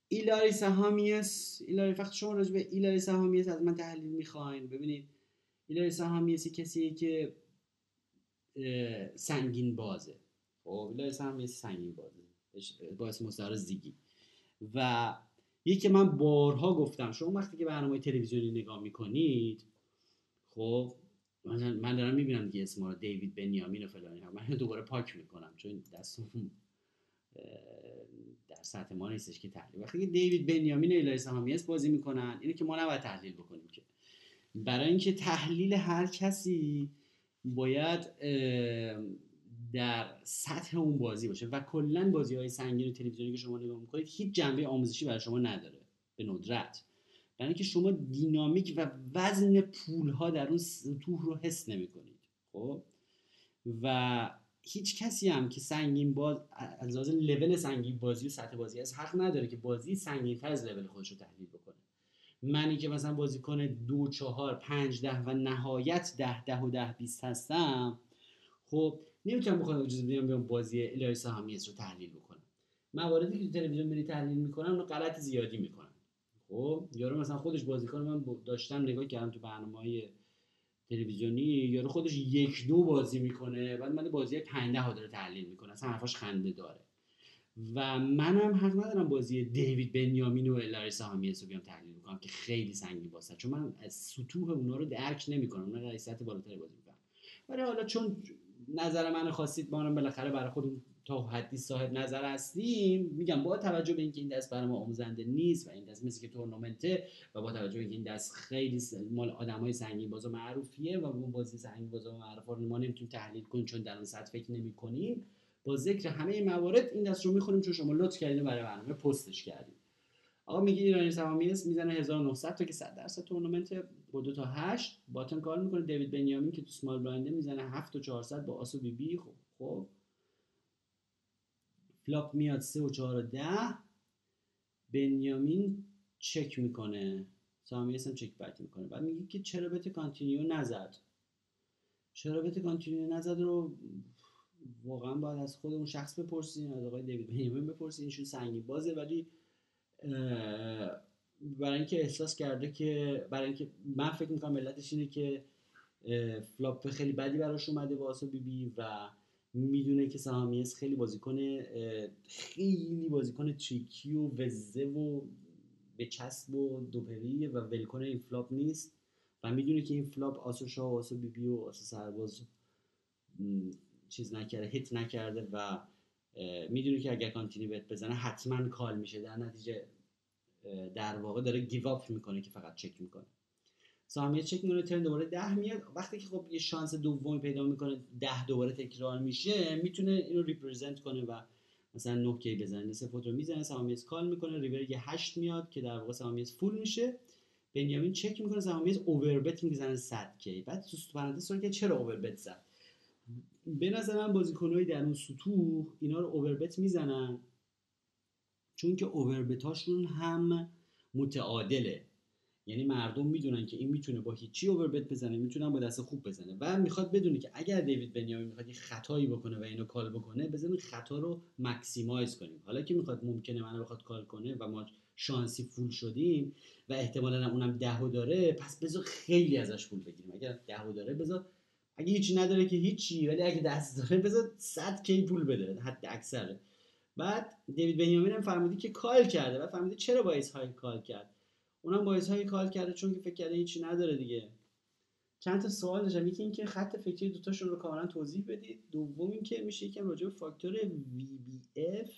ایلاری سهامیست، ایلاری فقط شما راجع به ایلاری سهامیست از من تحلیل میخواین. ببینید ایلاری سهامیستی کسیه که سنگین بازه. خب ایلاری سهامیست سنگین بازه باعث مستعار زیگی و یکی که من بارها گفتم شما وقتی که برنامه تلویزیونی نگاه میکنید، خب من دارم میبینم دیگه اسما رو دیوید بنیامین و فلانی ها، من دوباره پاک میکنم چون دستم در سطح ما نیستش که تحلیل. وقتی که دیوید بنیامین و الهی سهامیست بازی میکنن اینه که ما نباید تحلیل بکنیم که، برای اینکه تحلیل هر کسی باید در سطح اون بازی باشه. و کلا بازی‌های سنگین تلویزیونی که شما نگاه می‌کنید هیچ جنبه آموزشی برای شما نداره به ندرت، یعنی که شما دینامیک و وزن پول‌ها در اون سطوح رو حس نمی‌کنید. خب و هیچ کسی هم که سنگین باز از لحاظ لول سنگین بازی و سطح بازی از حق نداره که بازی سنگین‌تر از لول خودش رو تحلیل بکنه. منی که مثلا بازیکن دو چهار پنج ده و نهایت ده ده و ده بیست هستم، خب نمیتونم بخوام اجازه بدم بیام بازی الهی سهامیست رو تحلیل بکنم. مواردی که تو تلویزیون میری تحلیل میکنن اون غلط زیادی میکنن. خب یارو مثلا خودش بازیکن، من داشتم نگاه کردم تو برنامه‌های تلویزیونی، یارو خودش یک دو بازی میکنه بعد من بازی پنج ده رو تحلیل میکنه، اصلا حرفاش خنده داره. و منم حق ندارم بازی دیوید بنیامین و الهی سهامیست رو بیام تحلیل بکنم که خیلی سنگین باشه، چون من از سطوح اونا رو درک نمیکنم، اونا قیاسات بالاتر بازی میکنن. ولی حالا چون نظر من خواستید، ما هم بالاخره برای خودمون تا حدی صاحب نظر هستیم، میگم با توجه به اینکه این دست برای ما آموزنده نیست و این دست مثل که تورنمنته و با توجه به اینکه این دست خیلی مال آدمای سنگین بازو معروفیه و اون بازی سنگین بازو معروفه ما نمیتونیم تحلیل کنیم چون در اون سطح فکر نمی‌کنیم، با ذکر همه این موارد این دست رو می‌خونیم چون شما لطف کردین برای برنامه پستش کردید. آقا میگه ایرانی سهامیست میزنه هزار و نهصد تا که صد درصد تورنمنت با دو تا هشت باتن کار میکنه. دیوید بنیامین که تو سمال بلاینده میزنه هفت و چهارصد با آس و بی بی. خب خب فلاپ میاد سه و چهار و ده. بنیامین چک میکنه، سهامیست هم چک بک میکنه. بعد میگه که چرا بت کانتینیو نزد. چرا بت کانتینیو نزد رو واقعا باید از خود اون شخص بپرسین، از آقای دیوید بنیامین بپرسین، ایشون سنگین بازه. ولی برای اینکه احساس کرده که برای اینکه من فکر میکنم علتش اینه که فلاپ خیلی بدی براش اومده با آسو بی بی و میدونه که سهامیست خیلی بازیکن خیلی بازیکن تریکی و وزه و به چسب و دوپریه و ولکن این فلاپ نیست و میدونه که این فلاپ آسو شاه و آسو بی بی و آسو سرباز چیز نکرده، هیت نکرده و میدونه که اگر کانتینی بهت بزنه حتما کال میشه، در نتیجه در واقع داره گیو اپ میکنه که فقط چک میکنه. سهامیست چک میکنه، ترن دوباره ده میاد. وقتی که خب یه شانس دومی پیدا میکنه، ده دوباره تکرار میشه، میتونه اینو ریپرزنت کنه و مثلا نه کی بزنه، سفوت رو میزنه، سهامیست کال میکنه، ریور یه هشت میاد که در واقع سهامیست فول میشه. بنیامین چک میکنه، سهامیست اوور بت میزنه صد کی. بعد سوست پرنده سر که چرا اوور بت زد؟ به نظر من بازیکن‌های در اون سطوح اینا رو اووربت میزنن چون که اووربتاشون هم متعادله، یعنی مردم میدونن که این میتونه با هیچی اووربت بزنه، میتونن با دست خوب بزنه و میخواد بدونه که اگر دیوید بنیامین میخواد یه خطایی بکنه و اینو کال بکنه، بزنیم خطا رو ماکسیمایز کنیم. حالا که میخواد ممکنه منو بخواد کال کنه و ما شانسی فول شدیم و احتمالاً اونم دهو داره، پس بذار خیلی ازش فول بگیریم. اگر دهو داره بذار، اگه هیچی نداره که هیچی، ولی اگه دست داره بذار صد کی پول بده حد اکثره. بعد دیوید بنیامین هم فرمودی که کال کرده، بعد فرمودی چرا با ایس های کال کرد، اونم با ایس های کال کرده چون که فکر کرده هیچی نداره دیگه. چند تا سوال داشتم، یکی این که خط فکری دوتاشون رو کاملا توضیح بدید، دوم این که میشه یکم راجع به فاکتور وی بی اف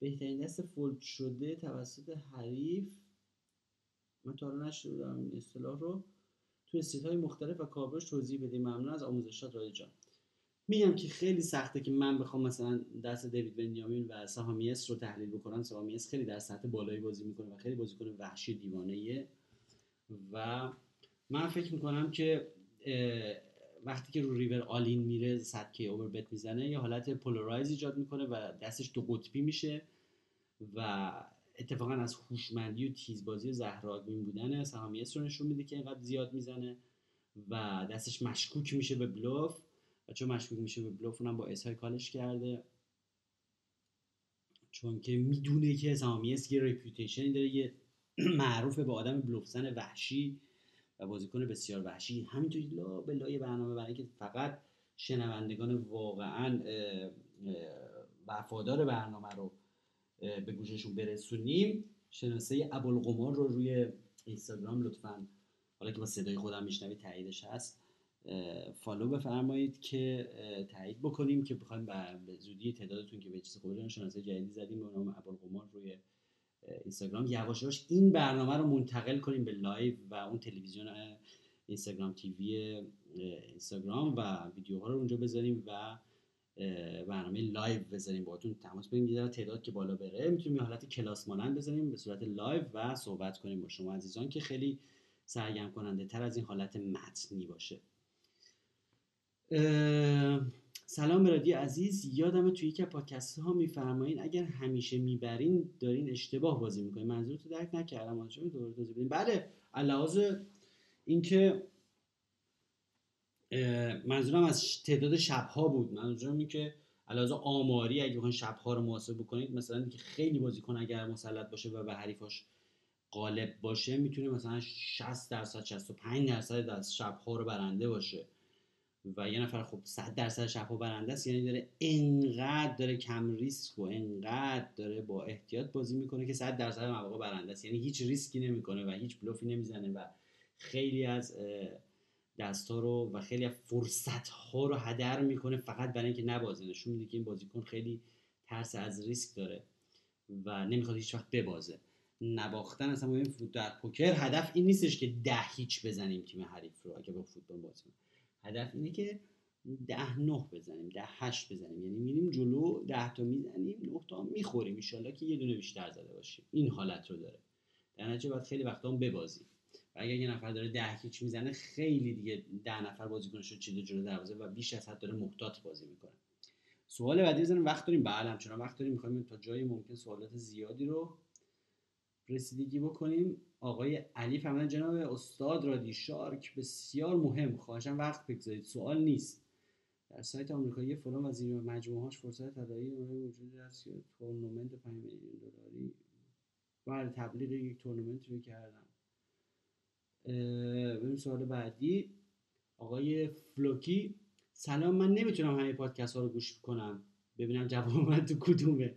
بهترین دست فولد شده توسط حریف، من تا الان نشنیدم این اصطلاح رو، تو استیت‌های مختلف و کاورش توضیح بدیم. ممنون از آموزشات رادی جان. میگم که خیلی سخته که من بخوام مثلا دست دیوید بنیامین و سهامیست رو تحلیل بکنم. سهامیست خیلی در سطح بالایی بازی میکنه و خیلی بازیکن وحشی دیوانه‌ایه و من فکر میکنم که وقتی که رو ریور آلین میره صد کی اوور بت میزنه، یه حالت پولارایز ایجاد میکنه و دستش دو قطبی میشه و اتفاقا از هوشمندی و تیزبازی و زهرآگین بودن سهامیست رو نشون میده که اینقدر زیاد میزنه و دستش مشکوک میشه به بلوف و چون مشکوک میشه به بلوف اونم با اس های کالش کرده چون که میدونه که سهامیست یه رپیوتیشنی داره، یه معروفه به آدم بلوف زن وحشی و بازیکن بسیار وحشی. همینطوری لا به لای برنامه، برای اینکه فقط شنوندگان واقعا وفادار برنامه رو به گوششون برسونیم، شناسه ابوالقمار رو روی اینستاگرام لطفاً، حالا که با صدای خودم میشنوید تاییدش هست، فالو بفرمایید که تایید بکنیم که بخوایم به زودی تعدادتون که به چیز خوبه، شناسه جدیدی زدیم به نام ابوالقمار روی اینستاگرام، یواش یواش این برنامه رو منتقل کنیم به لایو و اون تلویزیون اینستاگرام تیوی اینستاگرام و ویدیوها رو اونجا بذاریم و برنامه لایو بذاریم باهاتون تماس بگیریم، تعداد که بالا بره میتونیم یه حالت کلاس مانند بذاریم به صورت لایو و صحبت کنیم با شما عزیزان که خیلی سرگرم کننده تر از این حالت متنی باشه. سلام رادی عزیز، یادمه توی یکی از پادکست ها میفرمایین اگر همیشه میبرین دارین اشتباه بازی میکنین. منظورتو درک نکردم، آنجا دوباره توضیح بدین. بله، علاوه بر اینکه منظورم از تعداد شب‌ها بود، منظورم این که علاوه آماری اگه بخواید شب‌ها رو محاسبه بکنید، مثلا اینکه خیلی بازیکن اگر مسلط باشه و به حریفاش غالب باشه میتونه مثلا شصت درصد شصت و پنج درصد از شب‌ها رو برنده باشه و یه نفر خب صد درصد شب‌ها برنده است، یعنی داره انقدر داره کم ریسک و انقدر داره با احتیاط بازی میکنه که صد درصد مواقع برنده است، یعنی هیچ ریسکی نمیکنه و هیچ بلوفی نمیزنه و خیلی از دستا رو و خیلی فرصت ها رو هدر میکنه فقط برای اینکه نبازه. نشون میده که این بازیکن خیلی ترس از ریسک داره و نمیخواد هیچ وقت ببازه. نباختن اصلا مهم در پوکر هدف این نیستش که ده هیچ بزنیم تیم حریف رو اگه با فوتبال بازی کنیم، هدف اینه که ده نه بزنیم، ده هشت بزنیم، یعنی میریم جلو ده تا میزنیم نه تا میخوریم، ان شاءالله که یه دونه بیشتر زده باشیم. این حالت رو داره، در نتیجه بعد خیلی وقتا هم ببازیم. و اگر یه نفر داره ده هیچ میزنه خیلی دیگه ده نفر بازیکنشو چیده جلو دروازه و بیش از حد داره محتاط بازی میکنه. سوال بعدی بزنیم، وقت داریم؟ بله همچنان وقت داریم، میخوایم تا جای ممکن سوالات زیادی رو رسیدگی بکنیم. آقای الف فهمدن، جناب استاد رادی شارک بسیار مهم، خواهشاً وقت بگذارید، سوال نیست. در سایت آمریکایی فلان وزیر مجموعه‌هاش فرصت تداعی وجود داشت که تورنمنت پنج میلیون دلاری برای تبلیغ یک تورنمنت رو کردن. بریم سوال بعدی. آقای فلوکی، سلام، من نمیتونم همه پادکست ها رو گوش کنم ببینم جواب من تو کدومه،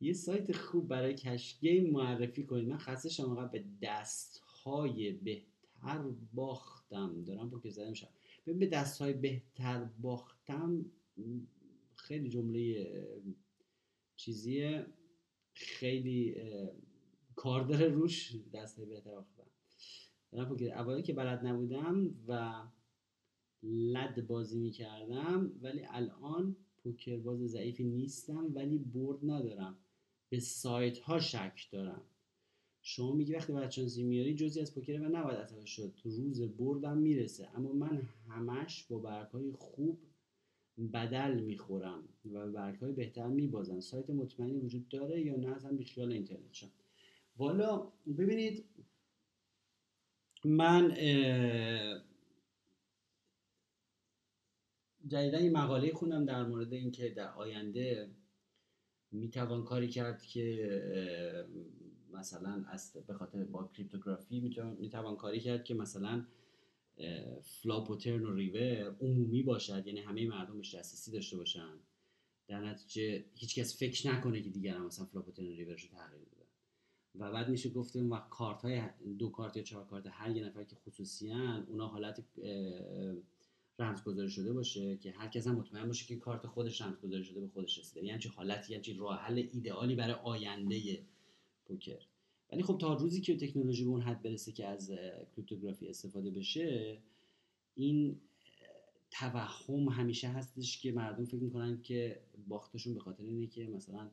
یه سایت خوب برای کشگیم معرفی کنید، من خسته شدم انقدر به دست های بهتر باختم دارم پوکر زده میشم. ببین، به دست های بهتر باختم خیلی جمله چیزیه، خیلی کار داره روش. دست های بهتر باختم دارم پوکر، اولی که بلد نبودم و لد بازی میکردم ولی الان پوکر باز ضعیفی نیستم ولی برد ندارم، به سایت ها شک دارم. شما میگی وقتی بدشانسی میاری جزئی از پوکره و نباید عصبانی شد، روز بردم میرسه، اما من همش با برگ‌های خوب بدل میخورم و برگ‌های بهتر میبازم. سایت مطمئنی وجود داره یا نه اصلا بیخیال اینترنت شم؟ والا ببینید، من جدیدن یه مقاله خوندم در مورد اینکه در آینده میتوان کاری کرد که مثلا از به خاطر با کریپتوگرافی میتوان کاری کرد که مثلا فلاپ و ترن و ریور عمومی باشد، یعنی همه مردمش دسترسی داشته باشن، در نتیجه هیچکس فکر نکنه که دیگران مثلا فلاپ و ترن و ریورشو تغییر دادن. و بعد میشه گفت اون وقت کارت های دو کارت یا چهار کارت هر یه نفر که خصوصیان اونا حالت رمزگذاری شده باشه که هر کس هم مطمئن باشه که کارت خودش رمزگذاری شده به خودش رسیده، یعنی چه حالتی، یعنی چه راه حل ایدئالی برای آینده پوکر. ولی خب تا روزی که تکنولوژی به اون حد برسه که از کریپتوگرافی استفاده بشه، این توهم همیشه هستش که مردم فکر میکنن که باختشون به خاطر اینه که مثلا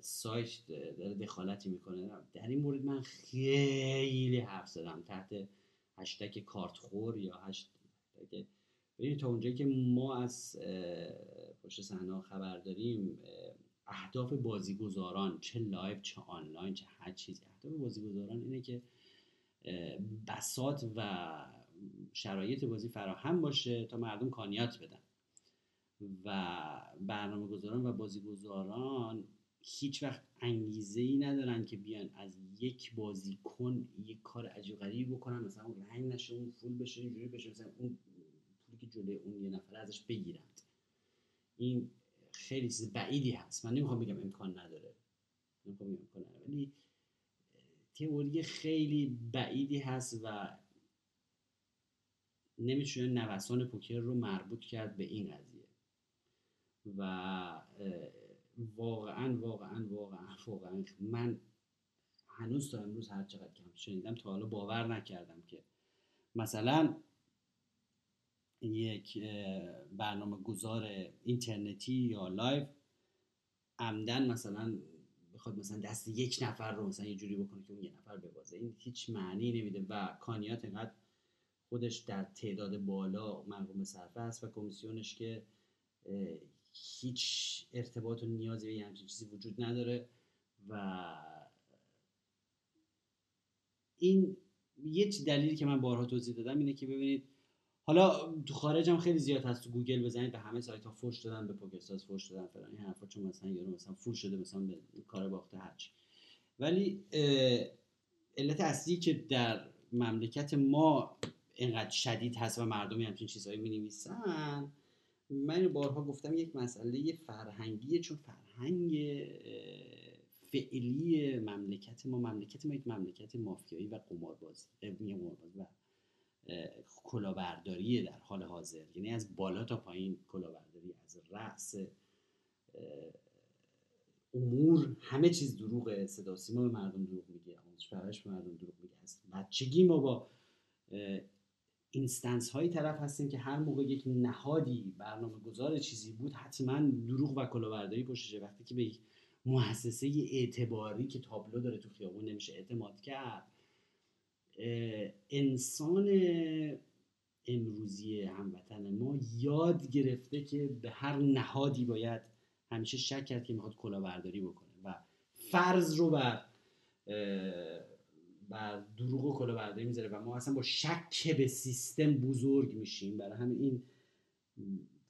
سایت داره دخالتی میکنه. در این مورد من خیلی حرف زدم تحت هشتگ کارت خور یا هشت اگه ببینید، تا اونجایی که ما از پشت صحنه خبر داریم اهداف بازیگزاران چه لایو چه آنلاین چه هر چیزی، اهداف بازیگزاران اینه که بساط و شرایط بازی فراهم باشه تا مردم کانیات بدن و برنامه‌گزاران و بازیگزاران هیچ وقت انگیزه‌ای ندارن که بیان از یک بازیکن یک کار عجیب غریب بکنن، مثلا اون رنگ نشه، اون فول بشه، اینجوری بشه، مثلا اون پولی که جلوی اون یه نفر ازش بگیرند. این خیلی چیز بعیدی هست، من نمیخوام بگم امکان نداره، نمیخوام بگم امکان نداره، ولی تئوری خیلی بعیدی هست و نمیشه نوسان پوکر رو مربوط کرد به این قضیه. و واقعاً واقعاً واقعاً واقعاً من هنوز تا امروز هر چقدر که هم شنیدم تا حالا باور نکردم که مثلا یک برنامه گذار اینترنتی یا لایو عمدن مثلا بخواد مثلا دست یک نفر رو مثلا یه جوری بکنه که اون یه نفر ببازه، این هیچ معنی نمیده و کانیات انقدر خودش در تعداد بالا مرغوم صرفه است و کمیسیونش که هیچ ارتباط و نیازی به یه همچین چیزی وجود نداره. و این یه دلیلی که من بارها توضیح دادم اینه که ببینید حالا تو خارج هم خیلی زیاد هست، تو گوگل بزنید به همه سایت‌ها فوش دادن، به پوکرساز فوش دادن، فلان این حرفا، چون مثلا یارو مثلا فول شده مثلا به کار باخته هرچی. ولی علت اصلی که در مملکت ما اینقدر شدید هست و مردم همچین چیزایی می‌نویسن، من بارها گفتم یک مسئله فرهنگیه، چون فرهنگ فعلی مملکت ما مملکت ما یک مملکت مافیایی و قمارباز قمارباز و کلاهبرداریه در حال حاضر، یعنی از بالا تا پایین کلاهبرداری، از رأس امور همه چیز دروغه. صدا سیما به مردم دروغ میگه، آموزش پرورش به مردم دروغ میگه. از بچگی ما با اینستنس هایی طرف هستیم که هر موقع یک نهادی برنامه گذار چیزی بود حتما دروغ و کلاهبرداری پشتشه. وقتی که به مؤسسه اعتباری که تابلو داره تو خیابون نمیشه اعتماد کرد، انسان امروزی هموطن ما یاد گرفته که به هر نهادی باید همیشه شک کرد که میخواد کلاهبرداری بکنه و فرض رو بر بر دروغ و کلاهبرداری میذاره و ما اصلا با شک به سیستم بزرگ میشیم. برای همین این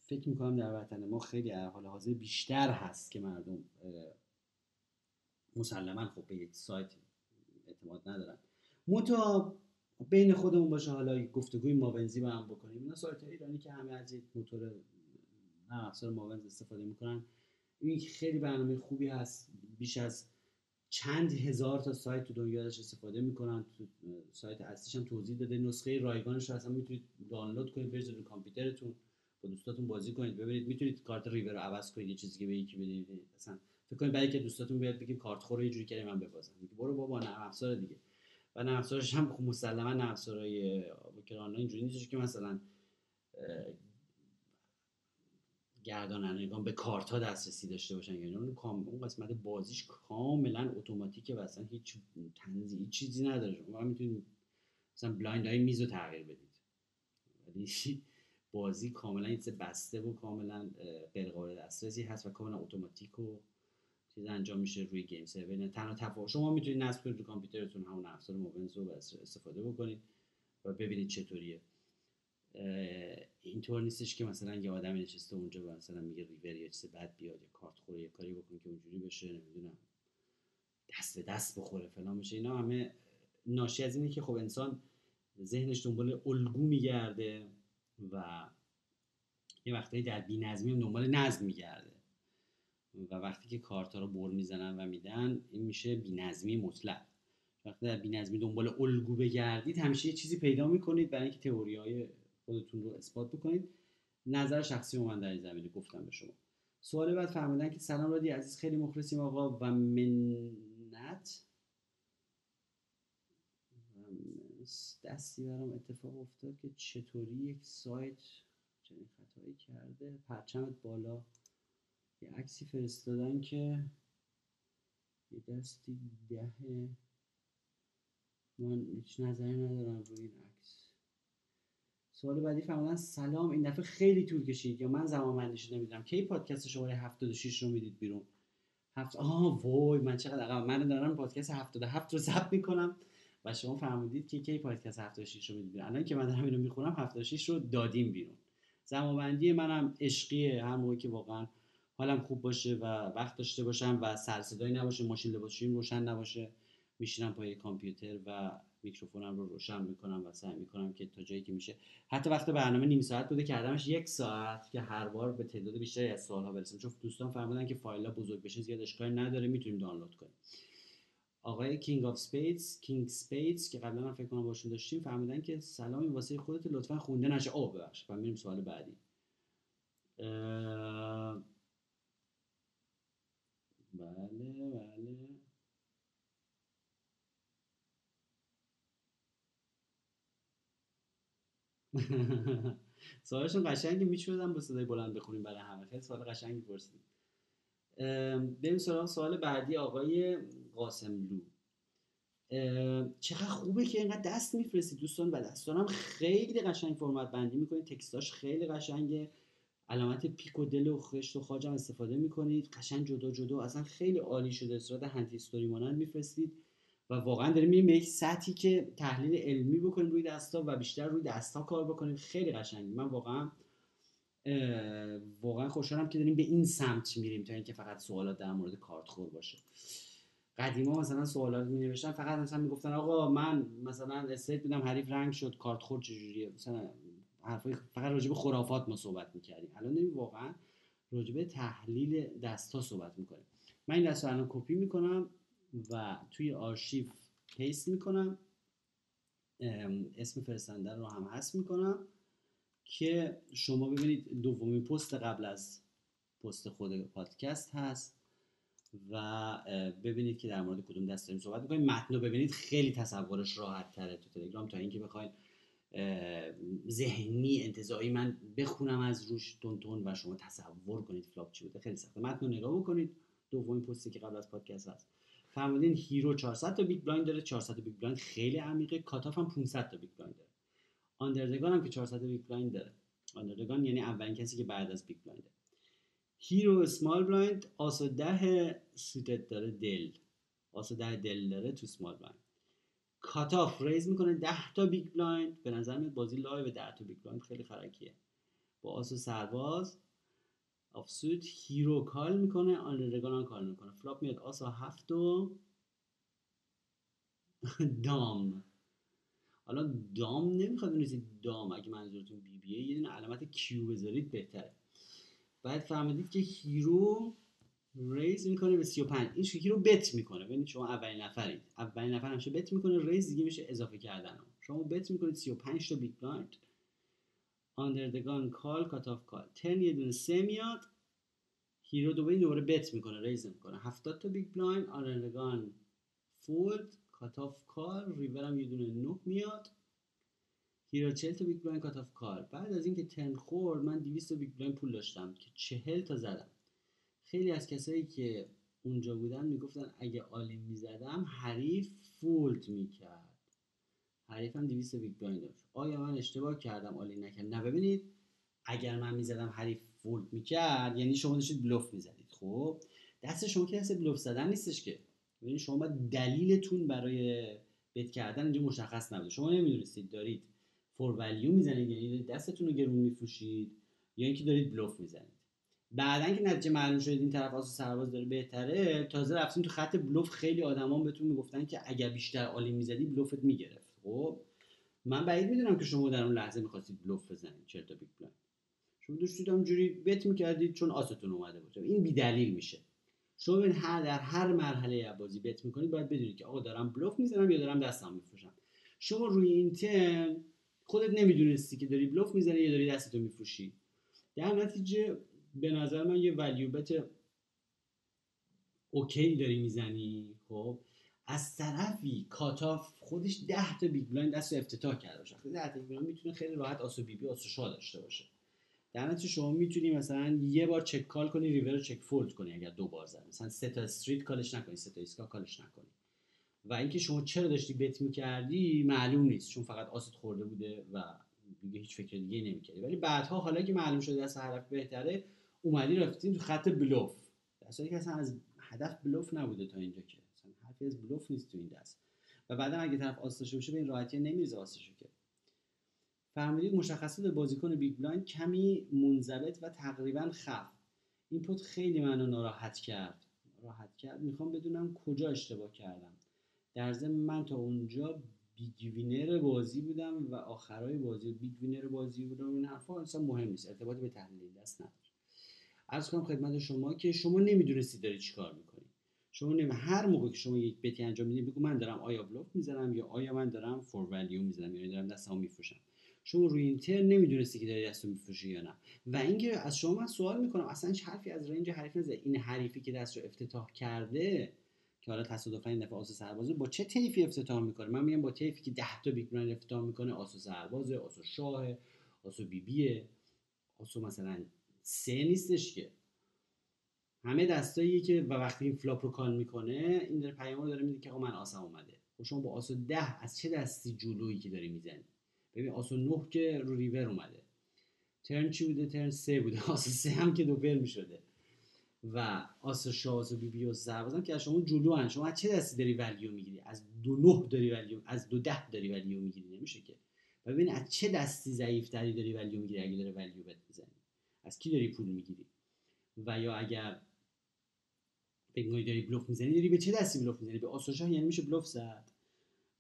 فکر میکنم در وطن ما خیلی در حال حاضر بیشتر هست که مردم مسلماً خب به یک سایت اعتماد ندارن. متا بین خودمون باشه، حالا گفتگوی ماونزی با هم بکنیم، اینا سایت‌های ایرانی که همه از یک موتور نه افزار ماونز استفاده میکنن، این خیلی برنامه خوبی هست. بیش از چند هزار تا سایت تو دنیا ازش استفاده میکنن. تو سایت اصلیش هم توضیح داده، نسخه رایگانش رو اصلا میتونید دانلود کنید، بذارید روی کامپیوترتون، با دوستاتون بازی کنید، ببینید. میتونید کارت ریور رو عوض کنید، یه چیزی که به یکی بدید، مثلا فکر کنید برای که دوستاتون بیاد بگید کارت خور یه جوری کنید من ببازم، میگه برو بابا نرم افزار دیگه. و نرم افزارش هم مسلما نرم افزارهای اوکراین اینجوری نیست که مثلا گردانندگان به کارت ها دسترسی داشته باشن، یعنی اون اون قسمت بازیش کاملا اتوماتیکه و اصلا هیچ تنظیم هیچ چیزی نداره. شما میتونید مثلا بلایند های میزو تغییر بدید، ولی بازی کاملا این بسته و کاملا غیر قابل دسترسی هست و کاملا اتوماتیک و چیز انجام میشه روی گیم سرور. تنها تفاوت شما میتونید نصب کنید روی کامپیوترتون همون افزار موبنز رو استفاده بکنید و ببینید چطوریه. اینطور نیستش که مثلا یه آدمی نشسته اونجا و مثلا میگه ریور یا چیز بد بیاد یا کارت خوره یا کاری بکنه که اونجوری بشه، نمیدونم دست به دست بخوره فلان بشه. اینا همه ناشی از اینه که خب انسان ذهنش دنبال الگو میگرده و یه وقتایی در بی‌نظمی دنبال نظم میگرده و وقتی که کارتا رو بر میزنن و میدن این میشه بی‌نظمی مطلق. وقتی در بی‌نظمی دنبال الگو بگردید همیشه یه چیزی پیدا میکنید برای اینکه تئوری‌های خودتون رو اثبات بکنید. نظر شخصی من در این زمینه گفتم به شما. سوال بعد فهمیدن که سلام رادی عزیز، خیلی مخلصیم آقا و منت دستی برام اتفاق افتاد که چطوری یک سایت چنین خطایی کرده. پرچمت بالا یه عکسی فرستادن که یه دستی دهه، من هیچ نظری ندارم روی این عکس. سوال بعدی فهمیدن سلام، این دفعه خیلی طول کشید یا من زمان بندیش نمیدونم کی پادکست شماره هفتاد و شش رو میدید بیرون. هفت آها وای من چقدر عقب، من دارم پادکست هفتاد و هفت رو ضبط میکنم و شما فرمودید که کی پادکست هفتاد و شش رو میدید بیرون. الان که من دارم اینو میخونم هفتاد و شش رو دادیم بیرون. زمان بندی منم عشقیه، هر موقعی که واقعا حالم خوب باشه و وقت داشته باشم و سر صدایی نباشه، ماشین لباسشویی روشن نباشه، میشینم پای کامپیوتر و میکروفونم رو روشن میکنم و سعی میکنم که تا جایی که میشه. حتی وقت برنامه نیم ساعت بوده کردمش یک ساعت که هر بار به تعداد بیشتری از سوالها برسیم، چون دوستان فرمودن که فایل‌ها بزرگ بشه زیاد اشکالی نداره میتونیم دانلود کنیم. آقای کینگ آف اسپیدز، کینگ اسپیدز که قبلا من فکر کنم باشون داشتیم، فرمودن که سلامی واسه خودت لطفا خونده نشه. اوه ببخشید. و میریم سوال بعدی. اه... بله بله سوالشون قشنگی میچودم با صدای بلند بخونیم برای همه. خیلی سوال قشنگی پرسید. بریم سراغ سوال بعدی آقای قاسم لو. چقدر خوبه که اینقدر دست میفرستید دوستان و دستانم خیلی قشنگ فرمت بندی میکنید، تکستاش خیلی قشنگه، علامت پیک و دل و خشت و خاجم استفاده میکنید، قشنگ جدا جدا اصلا خیلی عالی شده، اصرات هنتی استوری مانند میفرستید و واقعا داریم میریم به یک سطحی که تحلیل علمی بکنیم روی دستا و بیشتر روی دستا کار بکنیم. خیلی قشنگه، من واقعا واقعا خوشحالم که داریم به این سمت میریم تا اینکه فقط سوالات در مورد کارت خور باشه. قدیما مثلا سوالات می نوشتن فقط مثلا میگفتن آقا من مثلا استیت بودم حریف رنگ شد کارت خور چجوریه، مثلا حرفای فقط راجع به خرافات ما صحبت میکردیم. الان داریم واقعا راجع به تحلیل دستا صحبت میکنیم. من این دستا الان کپی میکنم و توی آرشیو پیست میکنم، اسم فرستنده رو هم حذف میکنم که شما ببینید دومین پست قبل از پست خود پادکست هست و ببینید که در مورد کدوم دست داریم صحبت می‌کنیم. متن رو ببینید، خیلی تصورش راحت تره تو تلگرام تا اینکه بخواید ذهنی انتزاعی من بخونم از روش تون تون و شما تصور کنید فلاپ چی بوده، خیلی سخته. متن رو نگاه بکنید، دومین پستی که قبل از پادکست هست. فرمودین هیرو چهارصد تا بیگ بلایند داره، چهارصد تا بیگ بلایند خیلی عمیقه، کاتاف هم پانصد تا بیگ بلایند داره، آندردگان هم که چهارصد تا بیگ بلایند داره. آندردگان یعنی اولین کسی که بعد از بیگ بلایند. هیرو اسمال بلایند آسو ده سوتت داره، دل آسو ده دل داره تو اسمال بلایند. کاتاف ریز میکنه ده تا بیگ بلایند، به نظر میاد بازی لایو ده تا بیگ بلایند خیلی خرکیه. با آسو سرباز آف سوت هیرو کال میکنه، آندردگان هم کال میکنه، فلاپ میاد آسو هفت و دام. حالا دام نمیخواد بنویسید دام، اگه منظورتون بی بیه یه دونه علامت کیو بذارید بهتره. بعد فهمیدید که هیرو ریز میکنه به سی و پنج، این هیرو بت میکنه. ببینید شما اولین نفرید، اولین نفر همشه بت میکنه، ریز دیگه میشه اضافه کردن. شما بت میکنید سی و پنج تا بیگ بلایند، آندردگان کال، کاتاف کال. تن یه دونه سه میاد، هیرو دوباره دوباره بت میکنه، ریز میکنه هفتاد تا بیگ بلایند، آندردگان فولد، کاتاف کال. ریورم یه دونه نه میاد، هیرو چهل تا بیگ بلایند، کات آف کار. بعد از اینکه ترن خورد من دویست تا بیگ بلایند پول داشتم که چهل تا زدم. خیلی از کسایی که اونجا بودن میگفتن اگه عالی میزدم حریف فولد میکرد، حریفم دویست تا بیگ بلایند داشت. آیا من اشتباه کردم عالی نکردم؟ نه، ببینید اگر من میزدم حریف فولد میکرد یعنی شما داشتید بلوف میزدید. خب دست شما که دست بلوف زدن نیستش که، ببینید شما باید دلیلتون برای بت کردن اینجا مشخص نبوده. شما نمیدونستید دارید فور ولیو میزنید یعنی دستتون رو گرون میفروشید یا اینکه دارید بلوف میزنید. بعدن که نتیجه معلوم شد این طرف آسو سرباز داره بهتره، تازه رفتین تو خط بلوف. خیلی آدما بهتون میگفتن که اگر بیشتر عالی میزدی بلوفت میگرفت. خب من بعید میدونم که شما در اون لحظه میخواستید بلوف بزنید چهل تا بیگ بلایند، شما داشتید همجوری بت میکردید چون آستون اومده بود. این بی دلیل میشه. شما ببین هر در هر مرحله از بازی بت میکنید باید بدونید که آقا دارم بلوف میزنم یا دارم دستم میفروشم. شما روی این تن خودت نمیدونستی که داری بلوف میزنی یا داری دستتو میفروشی. در نتیجه به نظر من یه ولیو بت اوکی داری میزنی. خب از طرفی کاتاف خودش ده تا بیگ بلایند دستو افتتاح کرده باشه، ده تا بیگ بلایند میتونه خیلی راحت آسو بی بی آسو شا داشته باشه. در نتیجه شما میتونی مثلا یه بار چک کال کنی، ریور رو چک فولد کنی اگر دو بار زدی، مثلا سه تا استریت کالش نکنی، سه تا ایسکا کالش نکنی. و اینکه شما چرا داشتی بت می‌کردی معلوم نیست، چون فقط آست خورده بوده و دیگه هیچ فکر دیگه نمی‌کردی. ولی بعدها حالا که معلوم شده دست حرف بهتره، اومدی رفتین تو خط بلوف، دستی که اصلا از هدف بلوف نبوده تا اینجا، که اصلا حرفی از بلوف نیست تو این دست. و بعدم اگه طرف آستش بشه به این راحتی نمی‌ریزه آستش که. فهمیدید مشخصات بازیکن بیگ بلایند کمی منضبط و تقریبا خف. این پد خیلی منو ناراحت کرد. راحت کرد. می‌خوام بدونم کجا اشتباه کردم. در ضمن من تا اونجا بیگ وینر بازی بودم و آخرای بازی بیگ وینر بازی بودم. این حرفا اصلا مهم نیست، ارتباطی به تحلیل دست نداره. عرض کنم خدمت شما که شما نمیدونستید داری چیکار میکنید. شما نمی هر موقع که شما یک بتی انجام میدید بگو من دارم آیا بلوف میزنم یا آیا من دارم فور ولیو میزنم یا دارم دستمو میفروشم. شما روی اینتر نمیدونستی که داری دستو میفروشی یا نه. و اینکه از شما من سوال میکنم اصلا چه حرفی از رنج حریف نزد. این حریفی که دستو افتتاح کرده که حالا تصادفاً این دفعه آسو سربازو با چه طیفی افتتاح میکنه؟ من میگم با طیفی که ده تا بیگ بلایند افتتاح میکنه، آسو سربازه، آسو شاه، آسو بیبیه. آسو مثلا سه نیستش که، همه دستاییه که و وقتی این فلاپ رو کال میکنه این داره پیام رو داره میده که آقا من آسم اومده. خب شما با آسو ده از چه دستی جلویی که داری میزنی؟ ببین آسو نه که رو ریور اومده، ترن چی بوده؟ ترن سه بوده، آسو سه هم که دوپر میشده و آسو شاز و بی بی و زربازم که از شما جلو هن. شما از چه دستی داری ولیو میگیری؟ از دو نه داری ولیو، از دو ده داری ولیو میگیری، نمیشه که. ببین از چه دستی ضعیف‌تری داری ولیو میگیری؟ اگه داره ولیو بد میزنی از کی داری پول میگیری؟ و یا اگر بگویی داری بلوف میزنی، داری به چه دستی بلوف میزنی؟ به آسو شاه، یعنی میشه بلوف زد.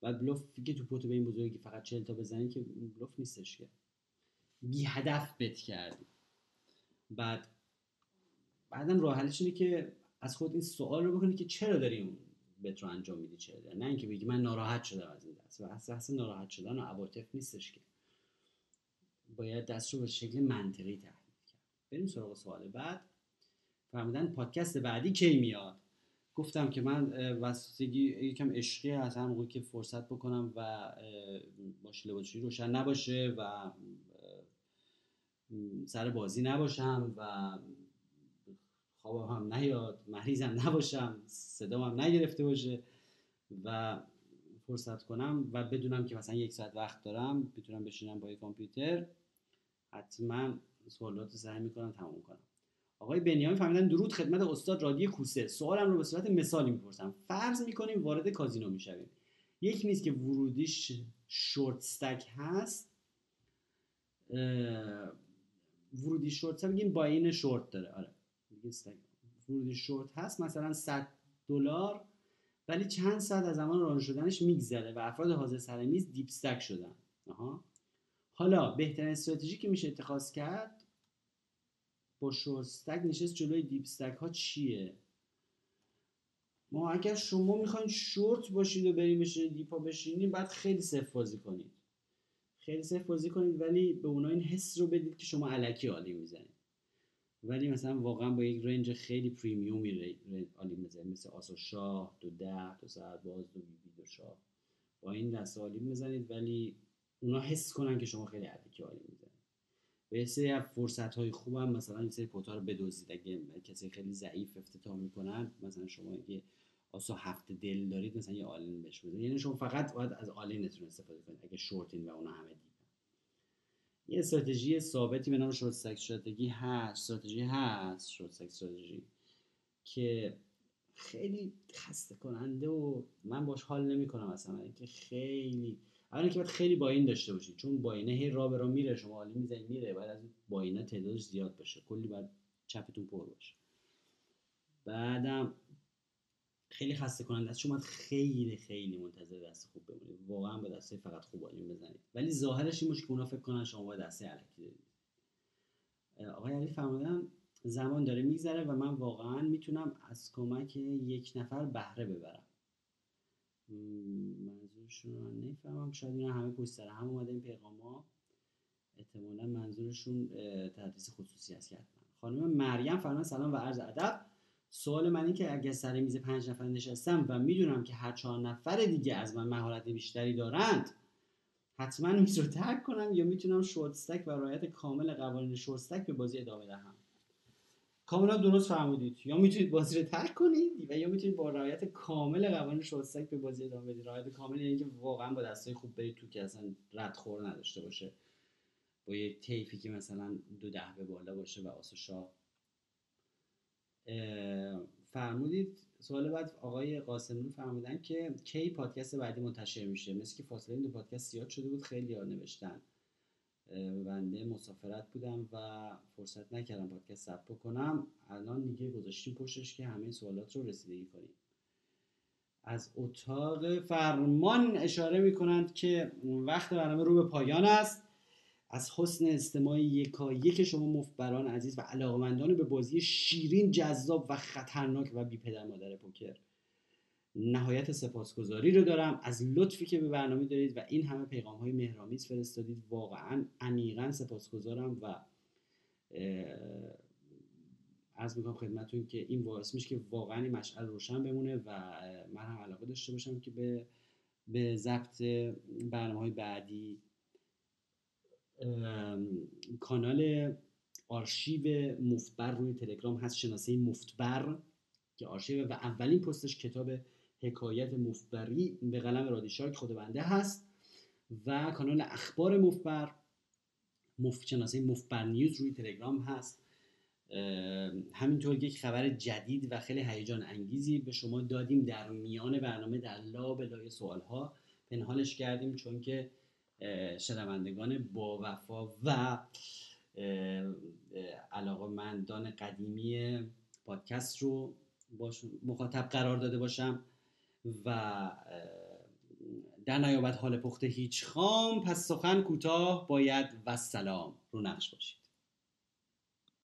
بعد بلوف که تو پوتو به این بزرگی فقط چهل تا بزنی که بلوف نیستش که، بی هدف بت کردی. بعد بعدم راه حلش اینه که از خود این سوال رو بکنی که چرا داری اون بت رو انجام میدی، چرا داری؟ نه اینکه بگی من ناراحت شدم از این دست، و اساس ناراحت شدن و عواطف نیستش که، باید دست رو به شکل منطقی تحلیل کرد. بریم سراغ سوال بعد. فرمودن پادکست بعدی کی میاد؟ گفتم که من واسطگی یکم عشقی از هر موقعی که فرصت بکنم و باشه لباسشویی روشن نباشه و سر بازی نباشم و خوابم هم نیاد، مریضم نباشم، صدام هم نگرفته باشه و فرصت کنم و بدونم که مثلا یک ساعت وقت دارم بتونم بشینم با کامپیوتر، حتما سوالات رو سعی میکنم تموم کنم. آقای بنیامین فهمیدن درود خدمت استاد رادی کوسه، سوالم رو به صورت مثالی میپرسم. فرض میکنیم وارد کازینو میشویم، یک میز که ورودیش شورت استک هست، ورودی شورت ها بگیم با این شورت داره، آره دیگه استک ورودی شورت هست، مثلا صد دلار، ولی چند ساعت از زمان ران شدنش میگذره و افراد حاضر سر میز دیپ استک شدن. آها. حالا بهترین استراتژی که میشه اتخاذ کرد با شورت استک نشست جلوی دیپ استک ها چیه؟ ما اگر شما میخواین شورت باشید و بریم بشینید دیپا بشینید، بعد خیلی سفت بازی کنید، خیلی سفت بازی کنید، ولی به اونها این حس رو بدید که شما الکی عالی میزنید، ولی مثلا واقعا با یک رنج خیلی پریمیومی عالی میزنید، مثل آسو شاه، دو ده، دو ساعت باز، دو بی بی، دو شاه، با این دست عالی میزنید ولی اونا حس کنن که شما خیلی الکی عالی میزنید. به سری از فرصت‌های خوبم مثلا این سری پوتا رو بدوزید، اگه کسی خیلی ضعیف افتتاح میکنن، مثلا شما اگه آسو هفت دل دارید مثلا یه آلین بهش بزنید، یعنی شما فقط باید از آلینتون استفاده کنید اگه شورتین و اونا همه دیدن. یه استراتژی ثابتی به نام شورت استک استراتژی هست، استراتژی هست شورت استک استراتژی که خیلی خسته کننده و من باش حال نمی‌کنم مثلا، اینکه خیلی اولا که باید خیلی باین داشته باشید، چون باینه هی را به را میره، شما عالی میزنید میره، باید از باینه تعدادش زیاد بشه، کلی باید چپتون پر باشه. بعدم خیلی خسته کننده است، شما خیلی خیلی منتظر دست خوب بمونید، واقعا به دسته فقط خوب عالی بزنید، ولی ظاهرش این باشه که اونا فکر کنن شما با دسته الکی دارید. آقای علی فهمیدم زمان داره میگذره و من واقعا میتونم از کمک یک نفر بهره ببرم. منظورشون رو نفهمم، شاید اینا همه پشت سر هم اومده این پیغاما، احتمالا منظورشون تدریس خصوصی است که حتما. خانم مریم فرمان سلام و عرض ادب، سوال من این که اگر سر میز پنج نفر نشستم و میدونم که هر چهار نفر دیگه از من مهارت بیشتری دارند، حتما میز رو ترک کنم یا میتونم شورت استک و رعایت کامل قوانین شورت استک به بازی ادامه دهم؟ کاملا درست فرمودید، یا میتونید بازی رو ترک کنید و یا میتونید با رعایت کامل قوانین شورت استک به بازی ادامه بدید. رعایت کامل یعنی که واقعا با دستای خوب برید تو که اصلا ردخور نداشته باشه، با یه تیفی که مثلا دو ده به بالا باشه و آسو شاه. فرمودید سوال بعد. آقای قاسمی رو فرمودن که کی پادکست بعدی منتشر میشه؟ مثل که فاصله این دو پادکست زیاد شده بود، خیلی ها نوشتن. بنده مسافرت بودم و فرصت نکردم پادکست ثبت کنم، الان دیگه گذاشتیم پشتش که همه سوالات رو رسیدگی کنیم. از اتاق فرمان اشاره میکنند که وقت برنامه رو به پایان است. از حسن استماع یکایک شما مفتبران عزیز و علاقه‌مندان به بازی شیرین، جذاب و خطرناک و بی پدر مادر پوکر نهایت سپاسگزاری رو دارم از لطفی که به برنامه دارید و این همه پیغام‌های مهرآمیز فرستادید، واقعا عمیقا سپاسگزارم و عرض می‌کنم خدمتتون که این باعث میشه که واقعا این مشعل روشن بمونه و من هم علاقه داشته باشم که به به ضبط برنامه‌های بعدی کانال آرشیو مفتبر روی تلگرام هست، شناسه مفتبر که آرشیو و اولین پستش کتاب حکایت مفتبری به قلم رادی شارک خود بنده هست، و کانال اخبار مفتبر، مفت شناسه مفتبر نیوز روی تلگرام هست. همینطور یک خبر جدید و خیلی هیجان انگیزی به شما دادیم در میان برنامه، در لابلای سوالها پنهالش کردیم چون که شنوندگان با وفا و علاقه‌مندان قدیمی پادکست رو مخاطب قرار داده باشم و در نیابت حال پخته هیچ خام، پس سخن کوتاه باید و سلام رو نقش باشید.